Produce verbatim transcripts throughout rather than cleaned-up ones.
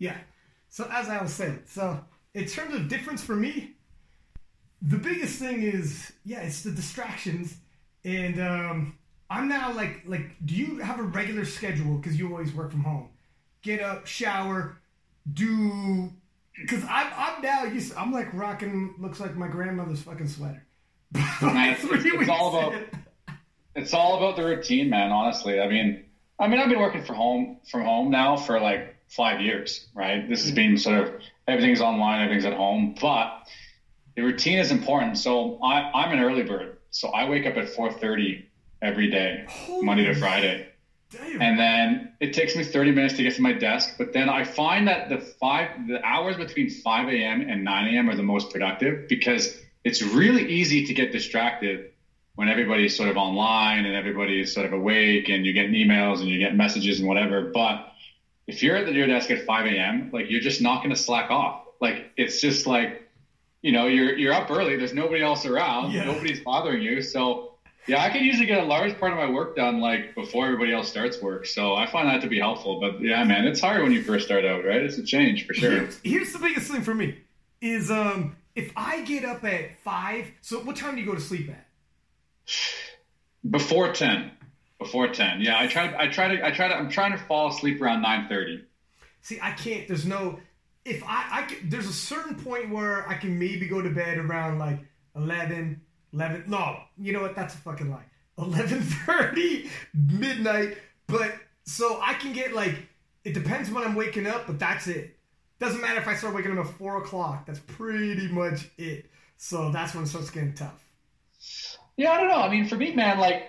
Yeah. So as I was saying, so in terms of difference for me, the biggest thing is, yeah, it's the distractions. And um, I'm now like, like, do you have a regular schedule? Because you always work from home. Get up, shower, do... Because I'm, I'm now used to, I'm like rocking, looks like my grandmother's fucking sweater. That's what you it's, it's all about. It's all about the routine, man, honestly. I mean, I mean, I've been working from home from home now for like five years, right? This has been sort of, everything's online, everything's at home, but the routine is important. So I, I'm an early bird. So I wake up at four thirty every day, Holy Monday to Friday. Damn. And then it takes me thirty minutes to get to my desk. But then I find that the five, the hours between five a.m. and nine a.m. are the most productive, because it's really easy to get distracted when everybody's sort of online and everybody is sort of awake and you're getting emails and you get messages and whatever. But if you're at your desk at five a.m., like, you're just not going to slack off. Like, it's just like, you know, you're, you're up early. There's nobody else around. Yeah. Nobody's bothering you. So yeah, I can usually get a large part of my work done like before everybody else starts work. So I find that to be helpful. But yeah, man, it's hard when you first start out, right? It's a change for sure. Here's, here's the biggest thing for me is um, if I get up at five. So what time do you go to sleep at? Before ten. Before ten. Yeah, I try. I try to. I try to. I'm trying to fall asleep around nine thirty. See, I can't. There's no. If I, I can, there's a certain point where I can maybe go to bed around like eleven. eleven, no, you know what, that's a fucking lie. eleven thirty, midnight, but, so I can get, like, it depends when I'm waking up, but that's it. Doesn't matter if I start waking up at four o'clock, that's pretty much it. So that's when it starts getting tough. Yeah, I don't know, I mean, for me, man, like,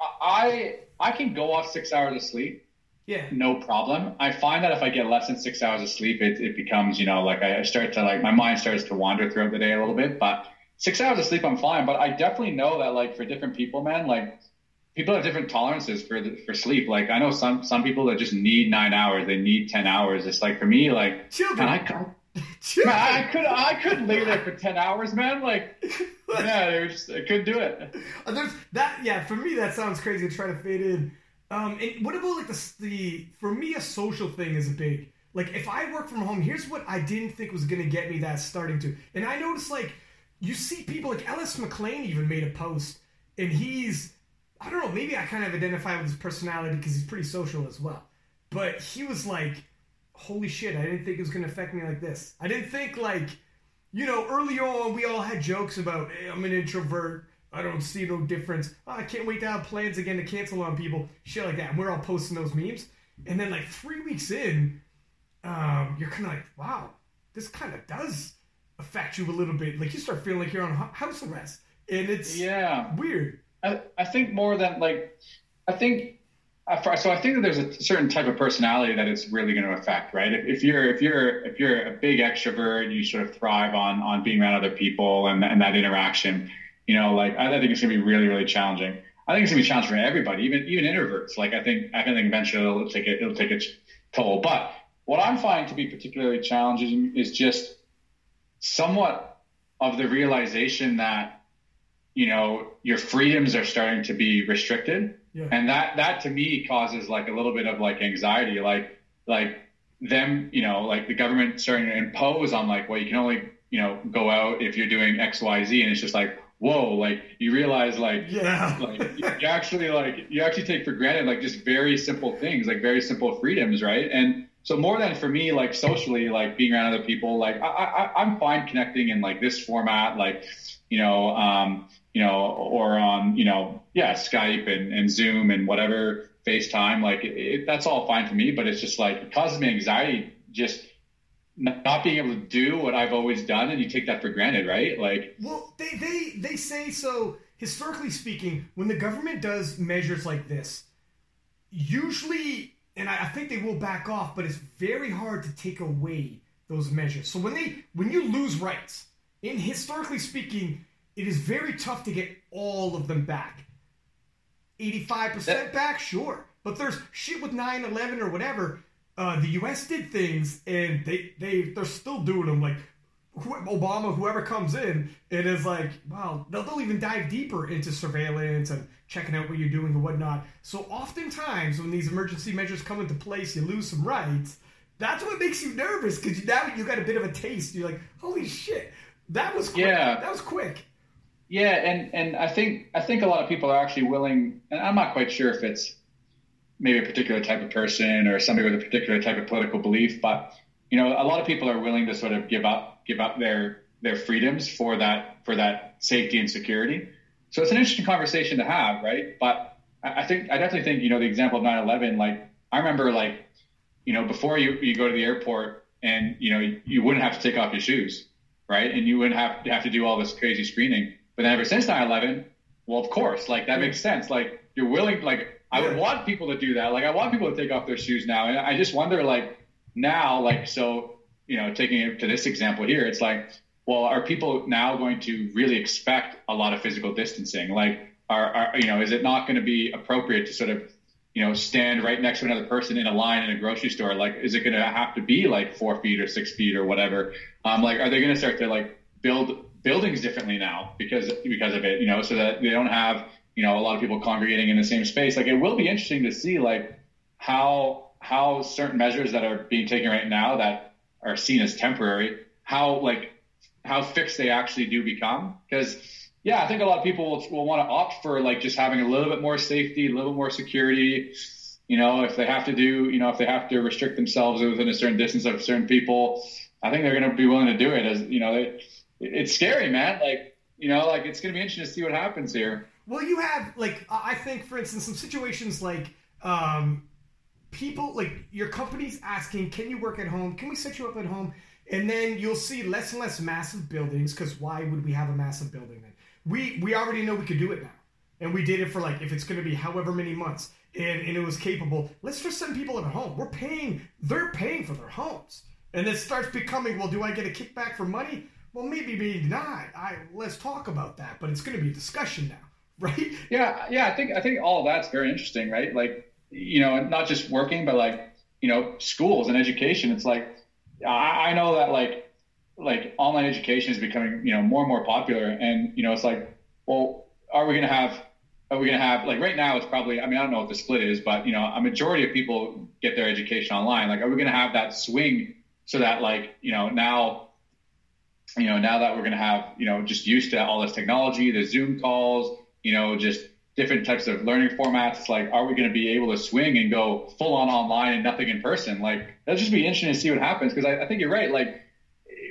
I I can go off six hours of sleep, yeah, no problem. I find that if I get less than six hours of sleep, it, it becomes, you know, like, I start to, like, my mind starts to wander throughout the day a little bit, but six hours of sleep, I'm fine. But I definitely know that, like, for different people, man, like, people have different tolerances for the, for sleep. Like, I know some some people that just need nine hours, they need ten hours. It's like, for me, like, Children. I, man, I could I could lay there for ten hours, man. Like, yeah, it was, I couldn't do it. There's that, yeah. For me, that sounds crazy to try to fit in. Um, and what about like the the for me, a social thing is a big. Like, if I work from home, here's what I didn't think was gonna get me that starting to, and I noticed like. You see people like Ellis McLean even made a post, and he's, I don't know, maybe I kind of identify with his personality because he's pretty social as well. But he was like, holy shit, I didn't think it was going to affect me like this. I didn't think, like, you know, early on we all had jokes about, hey, I'm an introvert, I don't see no difference. Oh, I can't wait to have plans again to cancel on people, shit like that. And we're all posting those memes. And then like three weeks in, um, you're kind of like, wow, this kind of does affect you a little bit. Like, you start feeling like you're on house arrest, and it's yeah weird. I, I think more than like I think so I think that there's a certain type of personality that it's really going to affect, right? If, if you're if you're if you're a big extrovert, you sort of thrive on on being around other people and, and that interaction. You know, like, I think it's going to be really really challenging. I think it's going to be challenging for everybody, even even introverts. Like, I think I think eventually it'll take it it'll take its toll. But what I'm finding to be particularly challenging is just somewhat of the realization that, you know, your freedoms are starting to be restricted. Yeah. And that, that to me causes like a little bit of like anxiety, like, like them, you know, like the government starting to impose on like, well, you can only, you know, go out if you're doing X, Y, Z. And it's just like, whoa, like you realize like, yeah. like you actually like, you actually take for granted, like just very simple things, like very simple freedoms. Right. And so more than for me, like socially, like being around other people, like I, I, I'm fine connecting in like this format, like, you know, um, you know, or on, you know, yeah, Skype and, and Zoom and whatever, FaceTime, like it, it, that's all fine for me. But it's just like, it causes me anxiety, just not being able to do what I've always done. And you take that for granted, right? Like, well, they, they, they say, so historically speaking, when the government does measures like this, usually, and I think they will back off, but it's very hard to take away those measures. So when they, when you lose rights, and historically speaking, it is very tough to get all of them back. eighty-five percent that, back, sure. But there's shit with nine eleven or whatever. Uh, the U S did things, and they, they, they're still doing them. Like, Obama, whoever comes in, it is like, wow, they'll, they'll even dive deeper into surveillance and checking out what you're doing and whatnot. So oftentimes when these emergency measures come into place, you lose some rights, That's what makes you nervous, because now you got a bit of a taste. You're like, holy shit, that was quick. Yeah. That was quick. Yeah, and, and I think I think a lot of people are actually willing, and I'm not quite sure if it's maybe a particular type of person or somebody with a particular type of political belief, but you know, a lot of people are willing to sort of give up give up their their freedoms for that for that safety and security. So it's an interesting conversation to have, right? But I think I definitely think, you know, the example of nine eleven, like I remember, like, you know, before you, you go to the airport and, you know, you, you wouldn't have to take off your shoes, right? And you wouldn't have to have to do all this crazy screening. But then ever since nine eleven, well, of course, like that makes sense. Like you're willing, like I would want people to do that. Like I want people to take off their shoes now. And I just wonder, like now, like, so, you know, taking it to this example here, it's like, well, are people now going to really expect a lot of physical distancing? Like, are, are you know, is it not going to be appropriate to sort of, you know, stand right next to another person in a line in a grocery store? Like, is it going to have to be like four feet or six feet or whatever? Um, like, are they going to start to like build buildings differently now because because of it? You know, so that they don't have, you know, a lot of people congregating in the same space. Like, it will be interesting to see like how how certain measures that are being taken right now that are seen as temporary, how like how fixed they actually do become. Because yeah, I think a lot of people will, will want to opt for like just having a little bit more safety, a little more security. You know, if they have to do, you know, if they have to restrict themselves within a certain distance of certain people, I think they're going to be willing to do it. As you know, they, it's scary, man. Like, you know, like it's going to be interesting to see what happens here. Well, you have like, I think, for instance, some situations like um, people, like your company's asking, can you work at home? Can we set you up at home? And then you'll see less and less massive buildings, because why would we have a massive building then? We we already know we could do it now. And we did it for like, if it's going to be however many months, and, and it was capable. Let's just send people at home. We're paying, they're paying for their homes. And it starts becoming, well, do I get a kickback for money? Well, maybe, maybe not. I, let's talk about that. But it's going to be a discussion now, right? Yeah, yeah. I think I think all that's very interesting, right? Like, you know, not just working, but like, you know, schools and education. It's like, I, I know that like, like online education is becoming, you know, more and more popular. And, you know, it's like, well, are we going to have, are we going to have like right now it's probably, I mean, I don't know what the split is, but you know, a majority of people get their education online. Like, are we going to have that swing so that like, you know, now, you know, now that we're going to have, you know, just used to all this technology, the Zoom calls, you know, just different types of learning formats. It's like, are we going to be able to swing and go full on online and nothing in person? Like, that'll just be interesting to see what happens. Cause I, I think you're right. Like,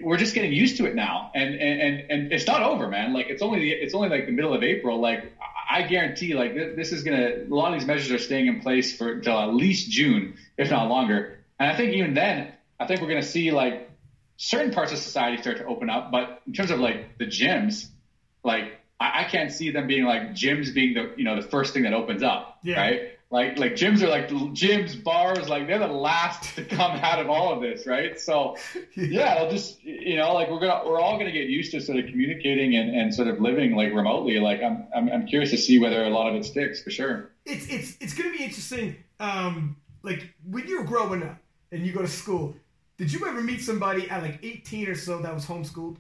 we're just getting used to it now. And, and, and it's not over, man. Like it's only, the, it's only like the middle of April. Like I guarantee like th- this is going to, a lot of these measures are staying in place for until at least June, if not longer. And I think even then, I think we're going to see like certain parts of society start to open up, but in terms of like the gyms, like I, I can't see them being like gyms being the, you know, the first thing that opens up. Yeah. Right. Like, like gyms are like gyms, bars, like they're the last to come out of all of this, right? So, yeah, I'll just, you know, like we're gonna, we're all gonna get used to sort of communicating and, and sort of living like remotely. Like I'm, I'm, I'm curious to see whether a lot of it sticks for sure. It's, it's, it's gonna be interesting. Um, like when you were growing up and you go to school, did you ever meet somebody at like eighteen or so that was homeschooled?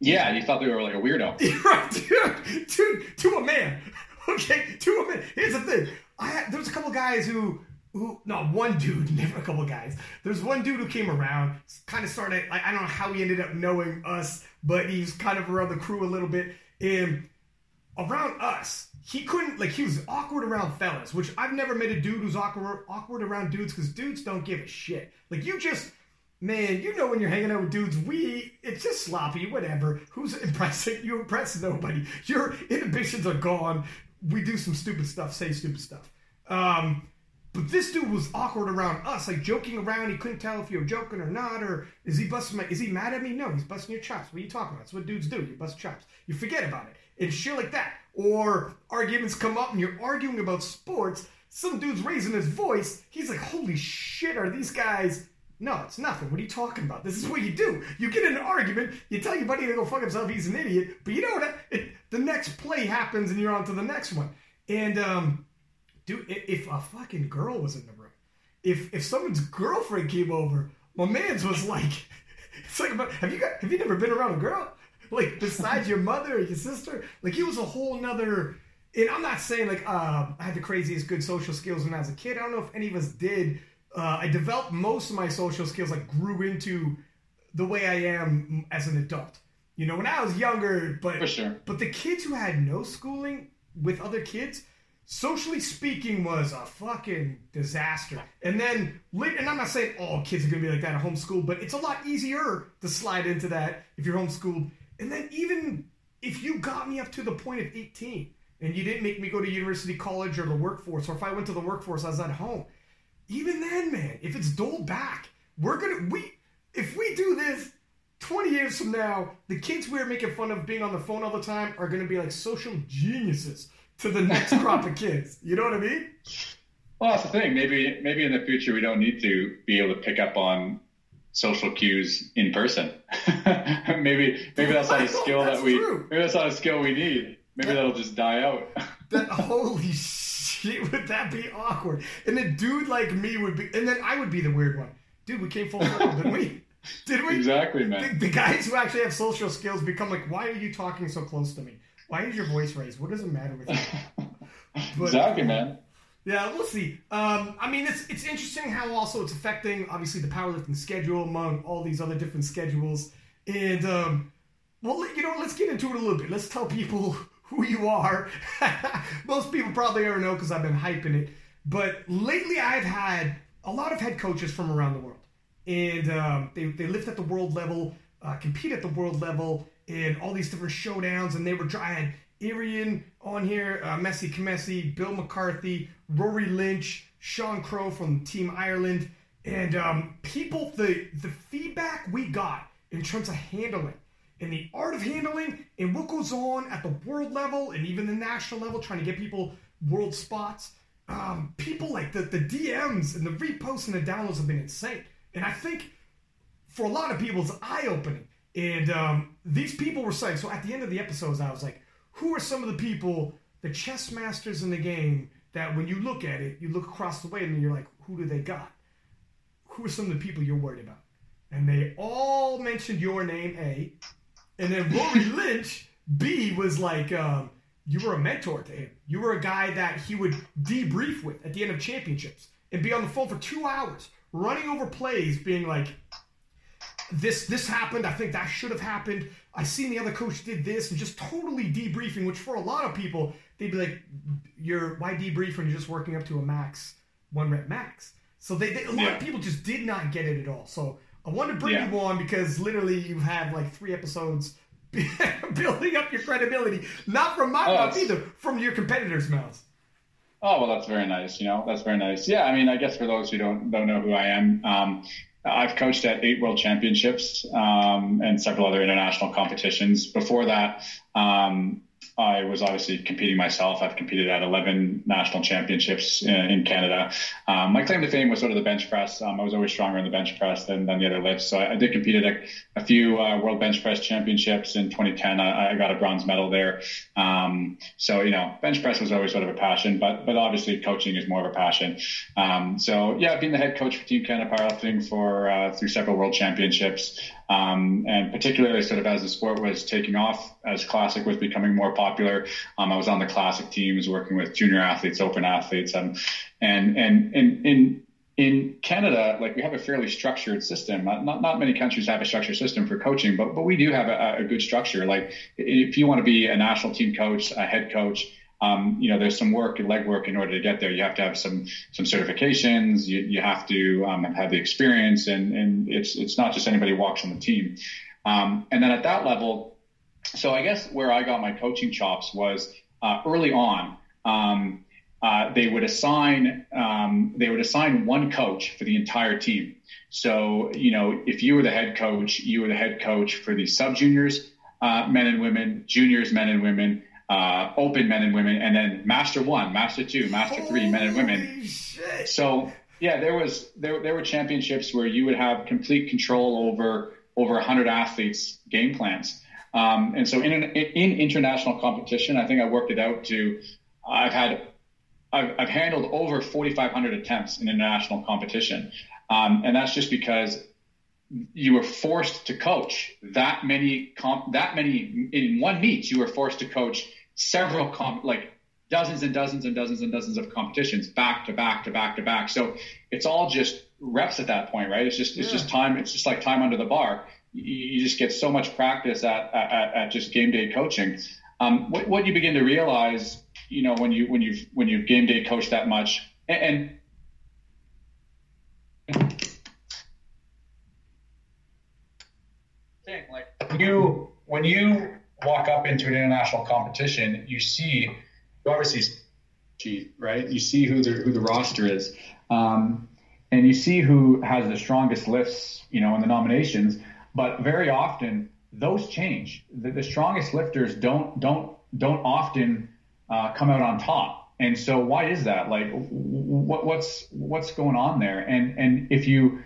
Yeah, you thought they were like a weirdo, right, dude? Dude, to a man. Okay, two of it. Here's the thing. I had, there was a couple guys who, who, not one dude, never a couple guys. There's one dude who came around, kind of started, like, I don't know how he ended up knowing us, but he was kind of around the crew a little bit. And around us, he couldn't, like, he was awkward around fellas, which I've never met a dude who's awkward, awkward around dudes, because dudes don't give a shit. Like, you just, man, you know when you're hanging out with dudes, we, it's just sloppy, whatever. Who's impressing? You impress nobody. Your inhibitions are gone. We do some stupid stuff, say stupid stuff. Um, but this dude was awkward around us, like joking around. He couldn't tell if you were joking or not, or is he busting my, is he mad at me? No, he's busting your chops. What are you talking about? That's what dudes do. You bust chops. You forget about it. And shit like that. Or arguments come up and you're arguing about sports. Some dude's raising his voice. He's like, holy shit, are these guys... No, it's nothing. What are you talking about? This is what you do. You get in an argument, you tell your buddy to go fuck himself, he's an idiot, but you know what? It, the next play happens and you're on to the next one. And, um, dude, if a fucking girl was in the room, if if someone's girlfriend came over, my man's was like, it's like, about, have you got, have you never been around a girl? Like, besides your mother or your sister? Like, he was a whole nother, and I'm not saying, like, uh, I had the craziest good social skills when I was a kid. I don't know if any of us did, Uh, I developed most of my social skills, like grew into the way I am as an adult. You know, when I was younger, but For sure. but the kids who had no schooling with other kids, socially speaking, was a fucking disaster. And then, and I'm not saying all kids are going to be like that at homeschool, but it's a lot easier to slide into that if you're homeschooled. And then even if you got me up to the point of eighteen and you didn't make me go to university, college, or the workforce, or if I went to the workforce, I was at home. Even then, man, if it's doled back, we're gonna we if we do this twenty years from now, the kids we're making fun of being on the phone all the time are gonna be like social geniuses to the next crop of kids. You know what I mean? Well, that's the thing. Maybe maybe in the future we don't need to be able to pick up on social cues in person. maybe maybe that's not a skill that we true. maybe that's not a skill we need. Maybe that, that'll just die out. that holy shit. Would that be awkward? And a dude like me would be, and then I would be the weird one. Dude, we came full circle, didn't we? Did we? Exactly, man. The, the guys who actually have social skills become like, why are you talking so close to me? Why is your voice raised? What does it matter with you? But, exactly, man. Yeah, we'll see. Um, I mean, it's it's interesting how also it's affecting, obviously, the powerlifting schedule among all these other different schedules. And, um, well, you know, let's get into it a little bit. Let's tell people who you are. Most people probably already know because I've been hyping it. But lately I've had a lot of head coaches from around the world. And um, they, they lift at the world level, uh, compete at the world level, and all these different showdowns. And they were trying Irian on here, uh, Messi Kamesi, Bill McCarthy, Rory Lynch, Sean Crow from Team Ireland. And um, people, the, the feedback we got in terms of handling, and the art of handling, and what goes on at the world level and even the national level, trying to get people world spots. Um, people like the, the D Ms and the reposts and the downloads have been insane. And I think for a lot of people, it's eye-opening. And um, these people were saying, so at the end of the episodes, I was like, who are some of the people, the chess masters in the game, that when you look at it, you look across the way and you're like, who do they got? Who are some of the people you're worried about? And they all mentioned your name, A. And then Rory Lynch, B, was like, um, you were a mentor to him. You were a guy that he would debrief with at the end of championships and be on the phone for two hours, running over plays, being like, this this happened. I think that should have happened. I seen the other coach did this, and just totally debriefing, which for a lot of people, they'd be like, you're why debrief when you're just working up to a max, one rep max? So they, they, a lot of people just did not get it at all. So I want to bring yeah. you on because literally you have like three episodes building up your credibility, not from my oh, mouth either, from your competitors' mouths. Oh, well, that's very nice. You know, that's very nice. Yeah. I mean, I guess for those who don't, don't know who I am, um, I've coached at eight world championships, um, and several other international competitions. Before that, um, I was obviously competing myself. I've competed at eleven national championships in, in Canada. Um, my claim to fame was sort of the bench press. Um, I was always stronger in the bench press than, than the other lifts. So I, I did compete at a, a few uh, World Bench Press Championships in twenty ten. I, I got a bronze medal there. Um, so, you know, bench press was always sort of a passion, but but obviously coaching is more of a passion. Um, so, yeah, I've been the head coach for Team Canada Powerlifting for uh, through several World Championships. Um, and particularly sort of as the sport was taking off, as Classic was becoming more popular, um, I was on the Classic teams working with junior athletes, open athletes. Um, and, and, and in, in Canada, like we have a fairly structured system. Not, not, not many countries have a structured system for coaching, but, but we do have a, a good structure. Like if you want to be a national team coach, a head coach, Um, you know, there's some work and legwork in order to get there. You have to have some some certifications. You you have to um, have the experience, and and it's it's not just anybody walks on the team. Um, and then at that level, so I guess where I got my coaching chops was uh, early on. Um, uh, they would assign um, they would assign one coach for the entire team. So you know, if you were the head coach, you were the head coach for the sub juniors, uh, men and women, juniors, men and women. Uh, open men and women, and then master one, master two, master Holy three, men and women. Shit. So yeah, there was there there were championships where you would have complete control over over one hundred athletes' game plans. Um, and so in an, in international competition, I think I worked it out to I've had I've, I've handled over forty-five hundred attempts in international competition, um, and that's just because you were forced to coach that many comp, that many in one meet. You were forced to coach several comp, like dozens and dozens and dozens and dozens of competitions back to back to back to back. So it's all just reps at that point, right? It's just, it's yeah. just time. It's just like time under the bar. You just get so much practice at, at, at just game day coaching. Um, what, what you begin to realize, you know, when you, when you, when you game day coach that much and, and thing, like you, when you walk up into an international competition, you see, you obviously see, right? You see who the, who the roster is. Um, and you see who has the strongest lifts, you know, in the nominations. But very often those change. The, the strongest lifters don't don't don't often uh, come out on top. And so why is that? Like, what what's what's going on there? And and if you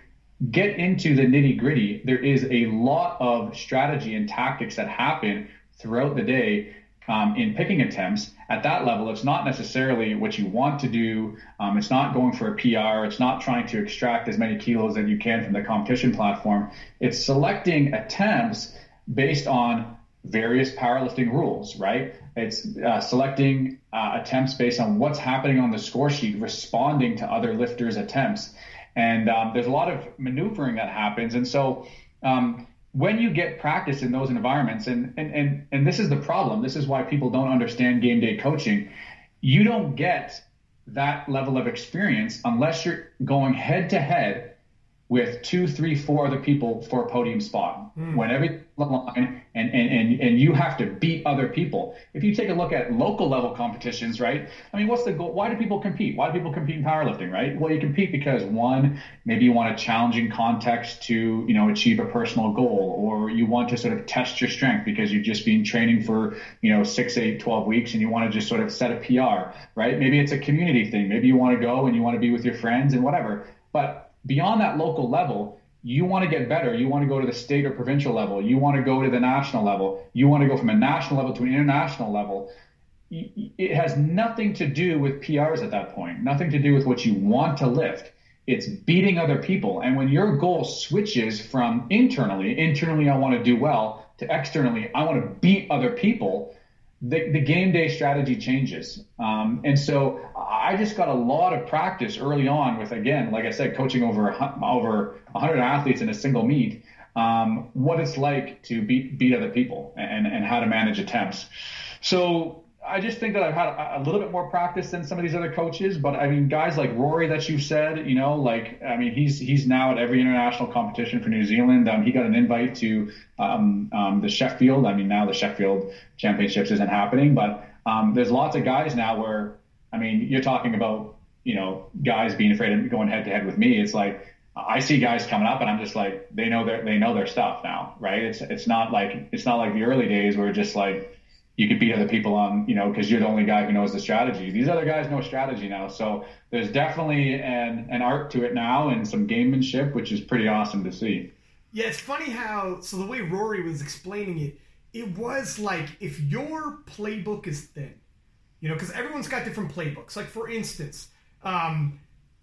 get into the nitty gritty, there is a lot of strategy and tactics that happen throughout the day. Um, in picking attempts at that level, it's not necessarily what you want to do. Um, it's not going for a P R. It's not trying to extract as many kilos as you can from the competition platform. It's selecting attempts based on various powerlifting rules, right? It's uh, selecting uh, attempts based on what's happening on the score sheet, responding to other lifters' attempts. And um, there's a lot of maneuvering that happens. And so, um, when you get practice in those environments, and, and, and, and this is the problem, this is why people don't understand game day coaching, you don't get that level of experience unless you're going head to head with two, three, four other people for a podium spot. Mm. When every line and, and, and, and you have to beat other people. If you take a look at local level competitions, right? I mean, what's the goal? Why do people compete? Why do people compete in powerlifting, right? Well, you compete because one, maybe you want a challenging context to, you know, achieve a personal goal, or you want to sort of test your strength because you've just been training for, you know, six, eight, twelve weeks and you want to just sort of set a P R, right? Maybe it's a community thing. Maybe you want to go and you want to be with your friends and whatever. But beyond that local level, you want to get better. You want to go to the state or provincial level. You want to go to the national level. You want to go from a national level to an international level. It has nothing to do with P Rs at that point, nothing to do with what you want to lift. It's beating other people. And when your goal switches from internally, internally I want to do well, to externally I want to beat other people, The, the game day strategy changes. Um, and so I just got a lot of practice early on with, again, like I said, coaching over over one hundred athletes in a single meet, um, what it's like to beat, beat other people and, and how to manage attempts. So I just think that I've had a little bit more practice than some of these other coaches. But, I mean, guys like Rory that you said, you know, like, I mean, he's he's now at every international competition for New Zealand. Um, he got an invite to um, um, the Sheffield. I mean, now the Sheffield Championships isn't happening. But um, there's lots of guys now where, I mean, you're talking about, you know, guys being afraid of going head-to-head with me. It's like I see guys coming up and I'm just like, they know their, they know their stuff now, right? It's it's not like it's not like the early days where just like, you could beat other people on, you know, because you're the only guy who knows the strategy. These other guys know strategy now. So there's definitely an, an art to it now and some gamemanship, which is pretty awesome to see. Yeah, it's funny how, so the way Rory was explaining it, it was like if your playbook is thin, you know, because everyone's got different playbooks. Like, for instance, um,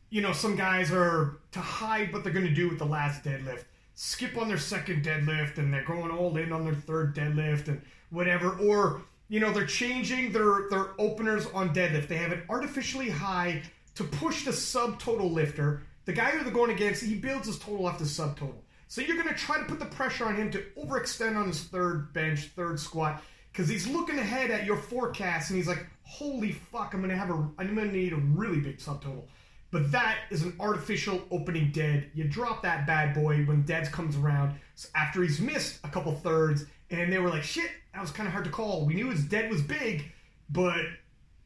you know, some guys are to hide what they're going to do with the last deadlift, skip on their second deadlift, and they're going all in on their third deadlift, and whatever, or, you know, they're changing their, their openers on deadlift. They have it artificially high to push the subtotal lifter. The guy who they're going against, he builds his total off the subtotal. So you're going to try to put the pressure on him to overextend on his third bench, third squat, because he's looking ahead at your forecast, and he's like, holy fuck, I'm going to have a, I'm going to need a really big subtotal. But that is an artificial opening dead. You drop that bad boy when dead comes around. So after he's missed a couple thirds, and they were like, shit, that was kind of hard to call. We knew his dead was big, but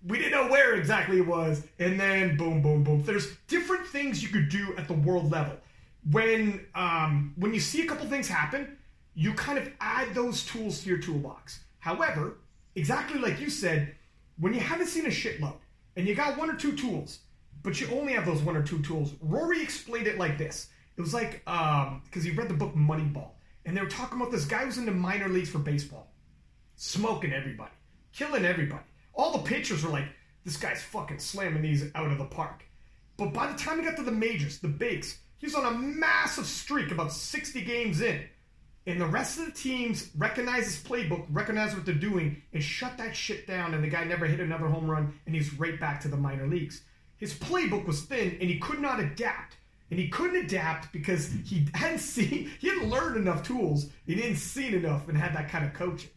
we didn't know where exactly it was. And then boom, boom, boom. There's different things you could do at the world level. When um, when you see a couple things happen, you kind of add those tools to your toolbox. However, exactly like you said, when you haven't seen a shitload and you got one or two tools, but you only have those one or two tools, Rory explained it like this. It was like, um, because he read the book Moneyball, and they were talking about this guy who's in the minor leagues for baseball, smoking everybody, killing everybody. All the pitchers were like, this guy's fucking slamming these out of the park. But by the time he got to the majors, the bigs, he was on a massive streak about sixty games in. And the rest of the teams recognize his playbook, recognize what they're doing, and shut that shit down. And the guy never hit another home run, and he's right back to the minor leagues. His playbook was thin, and he could not adapt. And he couldn't adapt because he hadn't seen, he hadn't learned enough tools. He didn't see enough and had that kind of coaching.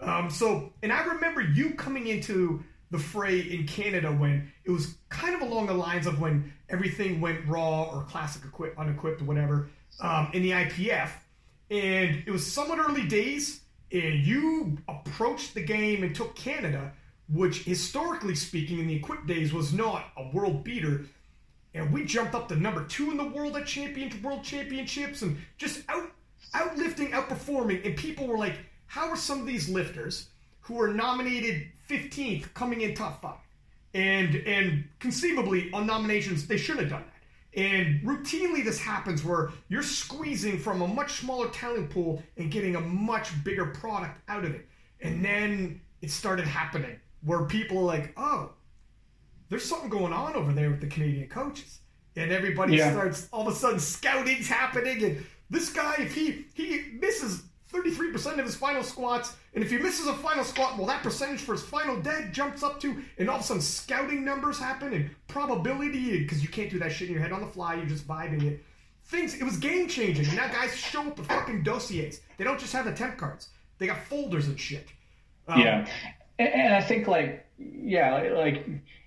Um, so, and I remember you coming into the fray in Canada when it was kind of along the lines of when everything went raw or classic equip, unequipped or whatever um, in the I P F. And it was somewhat early days, and you approached the game and took Canada, which historically speaking in the equipped days was not a world beater. And we jumped up to number two in the world at champion world championships and just out outlifting, outperforming. And people were like, how are some of these lifters who are nominated fifteenth coming in top five? And and conceivably on nominations, they shouldn't have done that. And routinely this happens where you're squeezing from a much smaller talent pool and getting a much bigger product out of it. And then it started happening where people are like, oh, there's something going on over there with the Canadian coaches. And everybody yeah. starts, all of a sudden, scouting's happening. And this guy, if he, he misses thirty-three percent of his final squats, and if he misses a final squat, well, that percentage for his final dead jumps up to, and all of a sudden, scouting numbers happen, and probability, because you can't do that shit in your head on the fly, you're just vibing it. Things, it was game-changing. And now guys show up with fucking dossiers. They don't just have the temp cards. They got folders and shit. Um, yeah. And, and I think, like, yeah, like...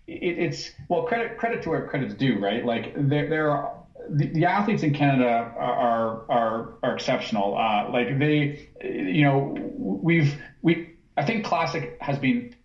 It, it's well credit credit to where credit's due, right? Like there, there are the, the athletes in Canada are are are exceptional. Uh, like they, you know, we've we I think classic has been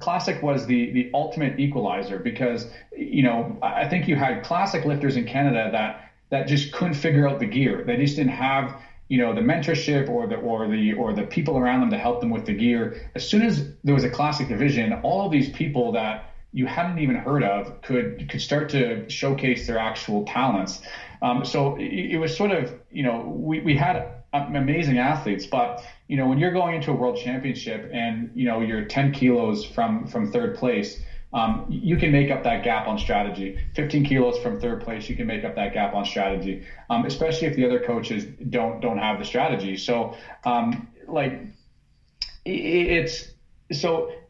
classic was the the ultimate equalizer because you know I think you had classic lifters in Canada that that just couldn't figure out the gear. They just didn't have, you know, the mentorship or the or the or the people around them to help them with the gear. As soon as there was a classic division, all of these people that you hadn't even heard of could could start to showcase their actual talents. Um, so it, it was sort of, you know, we, we had amazing athletes, but, you know, when you're going into a world championship and, you know, you're ten kilos from, from third place, um, you can make up that gap on strategy. fifteen kilos from third place, you can make up that gap on strategy, um, especially if the other coaches don't, don't have the strategy. So, um, like, it, it's – so –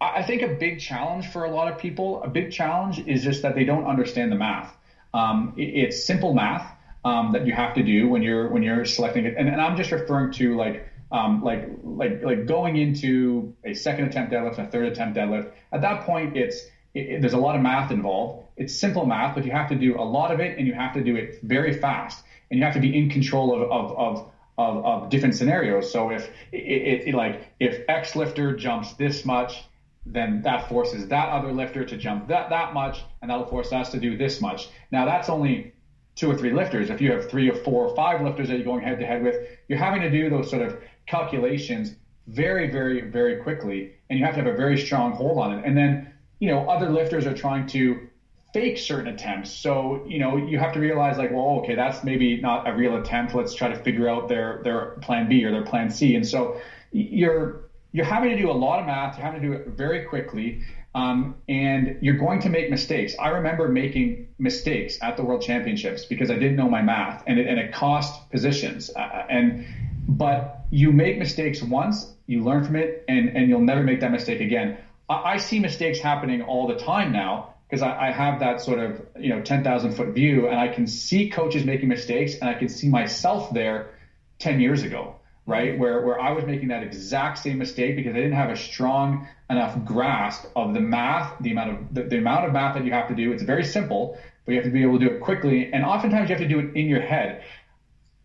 I think a big challenge for a lot of people, a big challenge is just that they don't understand the math. Um, it, it's simple math um, that you have to do when you're when you're selecting it. And, and I'm just referring to like um, like like like going into a second attempt deadlift and a third attempt deadlift. At that point, it's it, it, there's a lot of math involved. It's simple math, but you have to do a lot of it, and you have to do it very fast, and you have to be in control of of of. of, of different scenarios. So if it, it, it like if X lifter jumps this much, then that forces that other lifter to jump that, that much, and that'll force us to do this much. Now, that's only two or three lifters. If you have three or four or five lifters that you're going head-to-head with, you're having to do those sort of calculations very, very, very quickly, and you have to have a very strong hold on it. And then, you know, other lifters are trying to fake certain attempts. So, you know, you have to realize like, well, okay, that's maybe not a real attempt. Let's try to figure out their, their plan B or their plan C. And so you're, you're having to do a lot of math. You're having to do it very quickly. Um, and you're going to make mistakes. I remember making mistakes at the World Championships because I didn't know my math, and it, and it cost positions. Uh, and, but you make mistakes once, you learn from it, and, and you'll never make that mistake again. I, I see mistakes happening all the time now, because I, I have that sort of, you know, ten thousand foot view, and I can see coaches making mistakes, and I can see myself there ten years ago, right, where where I was making that exact same mistake because I didn't have a strong enough grasp of the math, the amount of the, the amount of math that you have to do. It's very simple, but you have to be able to do it quickly, and oftentimes you have to do it in your head.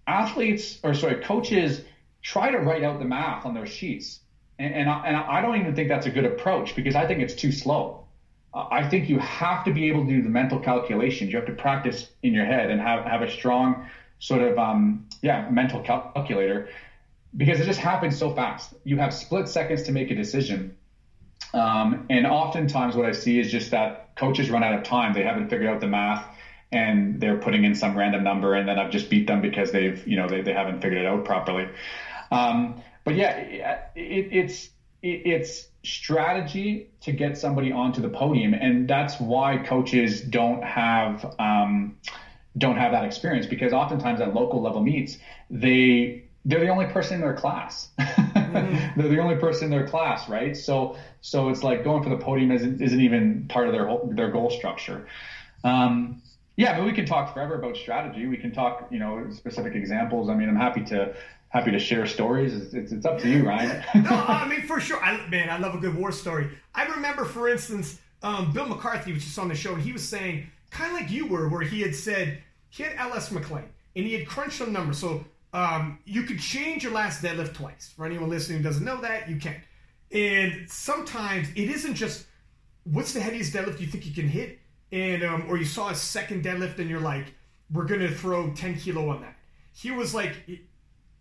Athletes, or sorry, coaches try to write out the math on their sheets, and, and, I, and I don't even think that's a good approach because I think it's too slow. I think you have to be able to do the mental calculations. You have to practice in your head and have, have a strong sort of, um, yeah, mental cal- calculator because it just happens so fast. You have split seconds to make a decision. Um, and oftentimes what I see is just that coaches run out of time. They haven't figured out the math and they're putting in some random number, and then I've just beat them because they've, you know, they, they haven't figured it out properly. Um, but yeah, it, it's, it, it's, strategy to get somebody onto the podium, and that's why coaches don't have um don't have that experience, because oftentimes at local level meets they they're the only person in their class. Mm-hmm. They're the only person in their class, right? So, so it's like going for the podium isn't, isn't even part of their whole, their goal structure. Um, yeah, but we can talk forever about strategy. We can talk, you know, specific examples. I mean, I'm happy to happy to share stories. It's, it's, it's up to you, Ryan. No, I mean, for sure. I, man, I love a good war story. I remember, for instance, um, Bill McCarthy was just on the show, and he was saying, kind of like you were, where he had said he had Ellis McLean, and he had crunched some numbers. So Um, you could change your last deadlift twice. For anyone listening who doesn't know that, you can. And sometimes it isn't just what's the heaviest deadlift you think you can hit, and um, or you saw a second deadlift and you're like, we're going to throw ten kilo on that. He was like,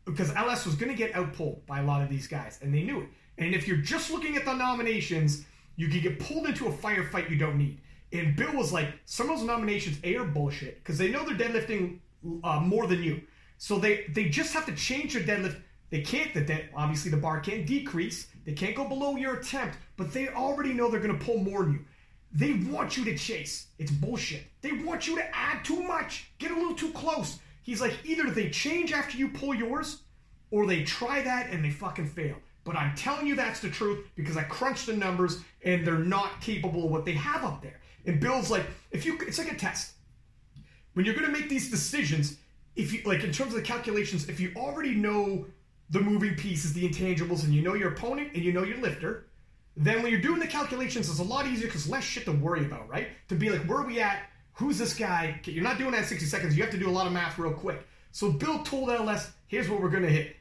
because L S was going to get outpulled by a lot of these guys, and they knew it. And if you're just looking at the nominations, you could get pulled into a firefight you don't need. And Bill was like, some of those nominations, A, are bullshit, because they know they're deadlifting uh, more than you. So they, they just have to change their deadlift. They can't, the de- obviously the bar can't decrease. They can't go below your attempt, but they already know they're going to pull more than you. They want you to chase. It's bullshit. They want you to add too much, get a little too close. He's like, either they change after you pull yours, or they try that and they fucking fail. But I'm telling you that's the truth, because I crunched the numbers and they're not capable of what they have up there. And Bill's like, if you, it's like a test. When you're going to make these decisions, if you, like in terms of the calculations, if you already know the moving pieces, the intangibles, and you know your opponent and you know your lifter, then when you're doing the calculations, it's a lot easier because less shit to worry about, right? To be like, where are we at? Who's this guy? You're not doing that in sixty seconds. You have to do a lot of math real quick. So Bill told L S, here's what we're going to hit.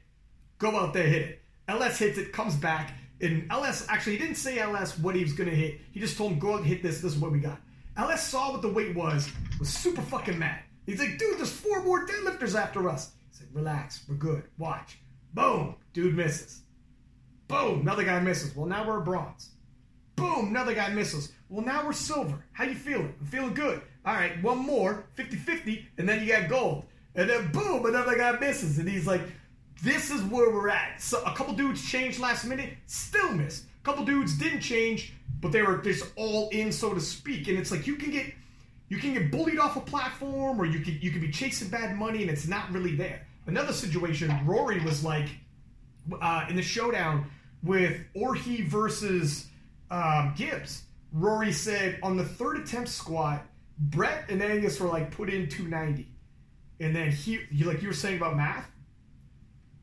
Go out there, hit it. L S hits it, comes back. And L S, actually, he didn't say L S what he was going to hit. He just told him, go out and hit this. This is what we got. L S saw what the weight was, was super fucking mad. He's like, dude, there's four more deadlifters after us. He's like, relax, we're good, watch. Boom, dude misses. Boom, another guy misses. Well, now we're bronze. Boom, another guy misses. Well, now we're silver. How you feeling? I'm feeling good. All right, one more, fifty-fifty, and then you got gold. And then boom, another guy misses. And he's like, this is where we're at. So a couple dudes changed last minute, still missed. A couple dudes didn't change, but they were just all in, so to speak. And it's like, you can get... You can get bullied off a platform, or you could you could be chasing bad money, and it's not really there. Another situation, Rory was like uh, in the showdown with Orhi versus um, Gibbs. Rory said on the third attempt squat, Brett and Angus were like, put in two ninety, and then he, he like you were saying about math.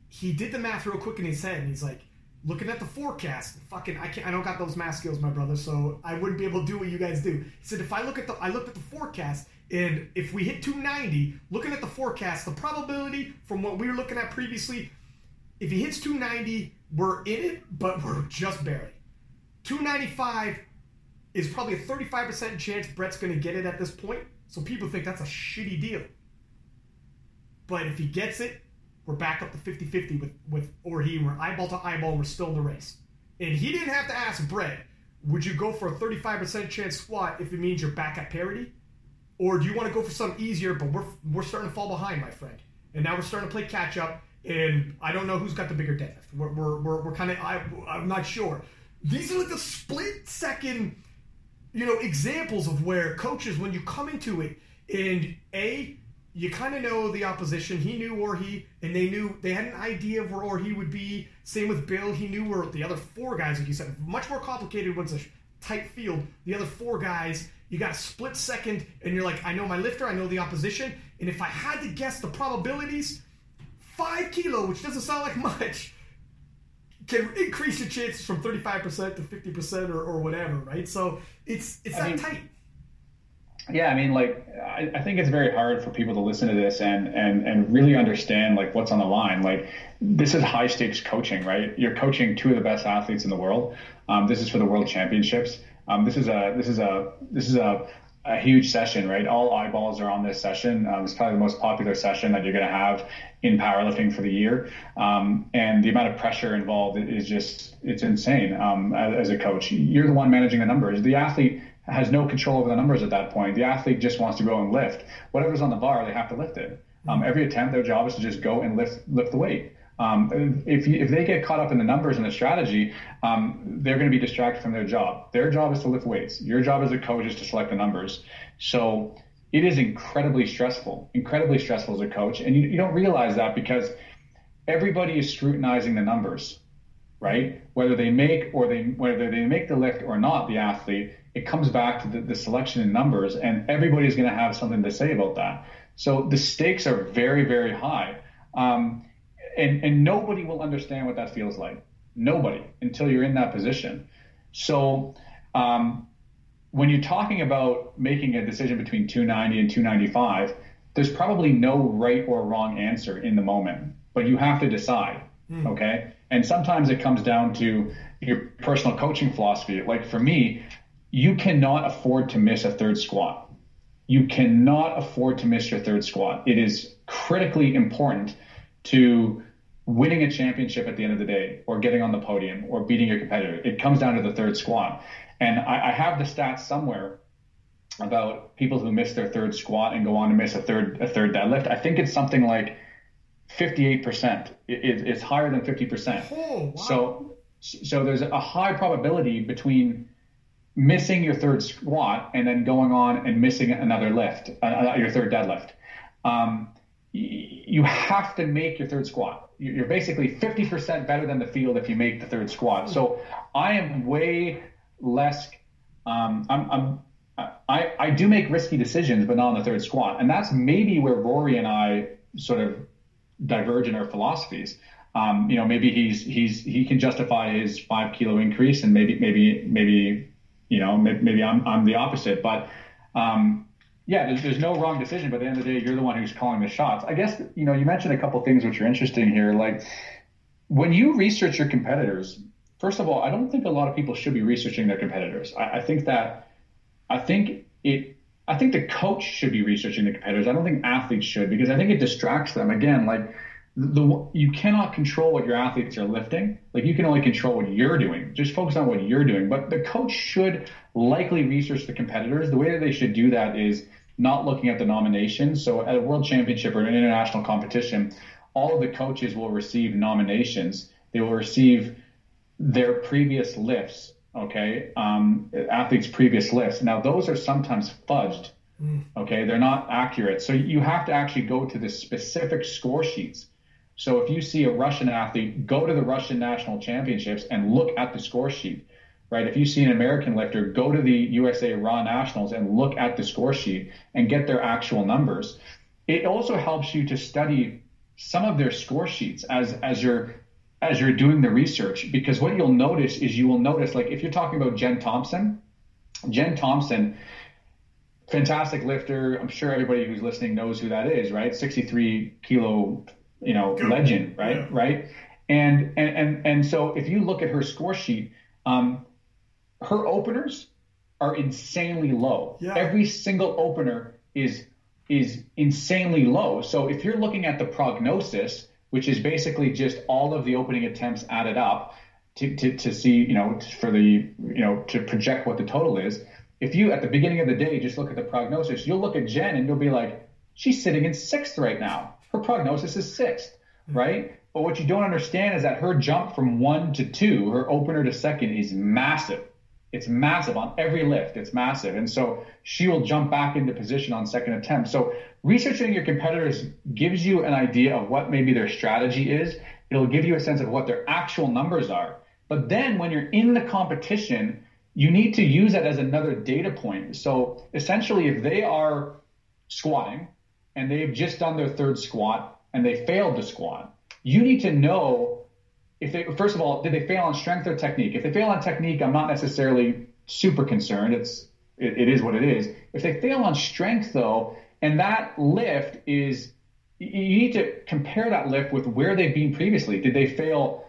He did the math real quick in his head, and he's like, looking at the forecast, fucking, I can't, I don't got those math skills, my brother, so I wouldn't be able to do what you guys do. He said, if I look at the, I looked at the forecast, and if we hit two ninety, looking at the forecast, the probability from what we were looking at previously, if he hits two ninety, we're in it, but we're just barely. two ninety-five is probably a thirty-five percent chance Brett's going to get it at this point, so people think that's a shitty deal. But if he gets it, we're back up to fifty-fifty with, with Orhi. We're eyeball to eyeball, and we're still in the race. And he didn't have to ask Brett, would you go for a thirty-five percent chance squat if it means you're back at parity? Or do you want to go for something easier, but we're we're starting to fall behind, my friend. And now we're starting to play catch-up, and I don't know who's got the bigger deadlift. We're, we're, we're, we're kind of, I'm not sure. These are like the split-second, you know, examples of where coaches, when you come into it, and A, you kind of know the opposition. He knew Orhi, and they knew they had an idea of where Orhi would be. Same with Bill. He knew where the other four guys, like you said, much more complicated one's a tight field. The other four guys, you got a split second, and you're like, I know my lifter, I know the opposition, and if I had to guess the probabilities, five kilo, which doesn't sound like much, can increase your chances from thirty-five percent to fifty percent or, or whatever, right? So it's it's that I mean, tight. Yeah, I mean, like, I, I think it's very hard for people to listen to this and, and, and really understand, like, what's on the line. Like, this is high-stakes coaching, right? You're coaching two of the best athletes in the world. Um, this is for the World Championships. Um, this is a this is a this is a, a huge session, right? All eyeballs are on this session. Um, it's probably the most popular session that you're going to have in powerlifting for the year. Um, and the amount of pressure involved is just, it's insane. Um, as, as a coach, you're the one managing the numbers. The athlete has no control over the numbers at that point. The athlete just wants to go and lift. Whatever's on the bar, they have to lift it. Um, every attempt, their job is to just go and lift lift the weight. Um, if you, if they get caught up in the numbers and the strategy, um, they're going to be distracted from their job. Their job is to lift weights. Your job as a coach is to select the numbers. So it is incredibly stressful, incredibly stressful as a coach. And you, you don't realize that because everybody is scrutinizing the numbers, right? Whether they make or they whether they make the lift or not, the athlete, it comes back to the, the selection in numbers, and everybody's going to have something to say about that. So the stakes are very, very high. Um, and, and nobody will understand what that feels like. Nobody, until you're in that position. So um, when you're talking about making a decision between two ninety and two ninety-five, there's probably no right or wrong answer in the moment, but you have to decide, mm. okay? And sometimes it comes down to your personal coaching philosophy. Like for me, you cannot afford to miss a third squat. You cannot afford to miss your third squat. It is critically important to winning a championship at the end of the day, or getting on the podium, or beating your competitor. It comes down to the third squat. And I, I have the stats somewhere about people who miss their third squat and go on to miss a third a third deadlift. I think it's something like fifty-eight percent. It, it's higher than fifty percent. Oh, wow. So, so there's a high probability between missing your third squat and then going on and missing another lift, uh, your third deadlift. Um, you have to make your third squat. You're basically fifty percent better than the field if you make the third squat. So I am way less, um, I'm, I'm, I, I do make risky decisions, but not on the third squat. And that's maybe where Rory and I sort of diverge in our philosophies. Um, you know, maybe he's, he's, he can justify his five kilo increase, and maybe, maybe, maybe, you know, maybe, maybe I'm, I'm the opposite, but, um, yeah, there's, there's no wrong decision, but at the end of the day, you're the one who's calling the shots. I guess, you know, you mentioned a couple of things which are interesting here. Like when you research your competitors, first of all, I don't think a lot of people should be researching their competitors. I, I think that, I think it, I think the coach should be researching the competitors. I don't think athletes should, because I think it distracts them. Again, like the, you cannot control what your athletes are lifting. Like you can only control what you're doing. Just focus on what you're doing. But the coach should likely research the competitors. The way that they should do that is not looking at the nominations. So at a world championship or an international competition, all of the coaches will receive nominations. They will receive their previous lifts, okay, um, athletes' previous lifts. Now, those are sometimes fudged, okay? They're not accurate. So you have to actually go to the specific score sheets. So if you see a Russian athlete, go to the Russian national championships and look at the score sheet, right? If you see an American lifter, go to the U S A Raw Nationals and look at the score sheet and get their actual numbers. It also helps you to study some of their score sheets as, as you're as you're doing the research, because what you'll notice is you will notice, like if you're talking about Jen Thompson, Jen Thompson, fantastic lifter. I'm sure everybody who's listening knows who that is, right? sixty-three kilo, you know, legend, right? Yeah. Right. And, and, and, and so if you look at her score sheet, um, her openers are insanely low. Yeah. Every single opener is, is insanely low. So if you're looking at the prognosis, which is basically just all of the opening attempts added up to, to, to see, you know, for the, you know, to project what the total is. If you, at the beginning of the day, just look at the prognosis, you'll look at Jen and you'll be like, she's sitting in sixth right now. Her prognosis is sixth, right? But what you don't understand is that her jump from one to two, her opener to second, is massive. It's massive on every lift. It's massive. And so she will jump back into position on second attempt. So researching your competitors gives you an idea of what maybe their strategy is. It'll give you a sense of what their actual numbers are. But then when you're in the competition, you need to use that as another data point. So essentially, if they are squatting and they've just done their third squat and they failed to squat, you need to know, if they, first of all, did they fail on strength or technique? If they fail on technique, I'm not necessarily super concerned. It's it, it is what it is. If they fail on strength, though, and that lift is, you need to compare that lift with where they've been previously. Did they fail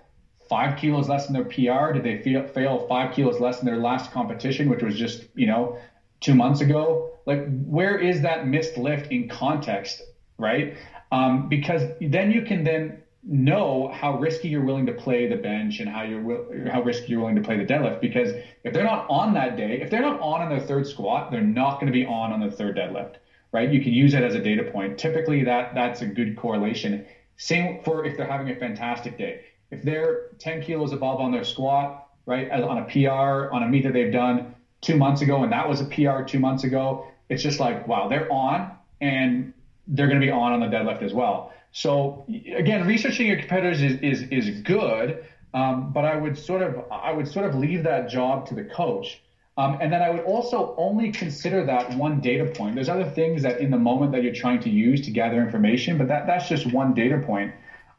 five kilos less than their P R? Did they fail, fail five kilos less than their last competition, which was just, you know, two months ago? Like, where is that missed lift in context, right? Um, because then you can then know how risky you're willing to play the bench and how you're will, how risky you're willing to play the deadlift, because if they're not on that day, if they're not on on their third squat, they're not going to be on on their third deadlift, right? You can use that as a data point. Typically, that that's a good correlation. Same for if they're having a fantastic day. If they're ten kilos above on their squat, right, on a P R, on a meet that they've done two months ago, and that was a P R two months ago, it's just like, wow, they're on, and they're going to be on on the deadlift as well. So again, researching your competitors is is is good, um, but I would sort of I would sort of leave that job to the coach. Um, and then I would also only consider that one data point. There's other things that in the moment that you're trying to use to gather information, but that, that's just one data point.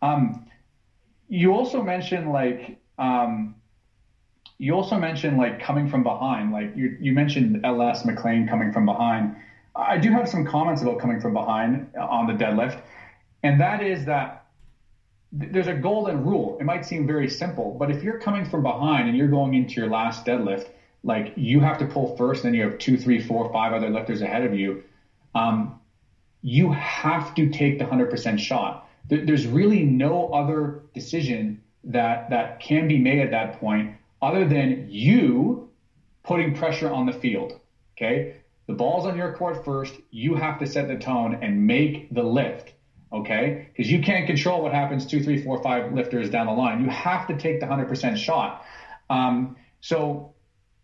Um, you also mentioned like um, you also mentioned like coming from behind. Like you you mentioned Ellis McLean coming from behind. I do have some comments about coming from behind on the deadlift, and that is that th- there's a golden rule. It might seem very simple, but if you're coming from behind and you're going into your last deadlift, like you have to pull first, and then you have two, three, four, five other lifters ahead of you. Um, you have to take the one hundred percent shot. There, there's really no other decision that that can be made at that point other than you putting pressure on the field, okay? The ball's on your court first. You have to set the tone and make the lift, okay? Because you can't control what happens two, three, four, five lifters down the line. You have to take the one hundred percent shot. Um, so...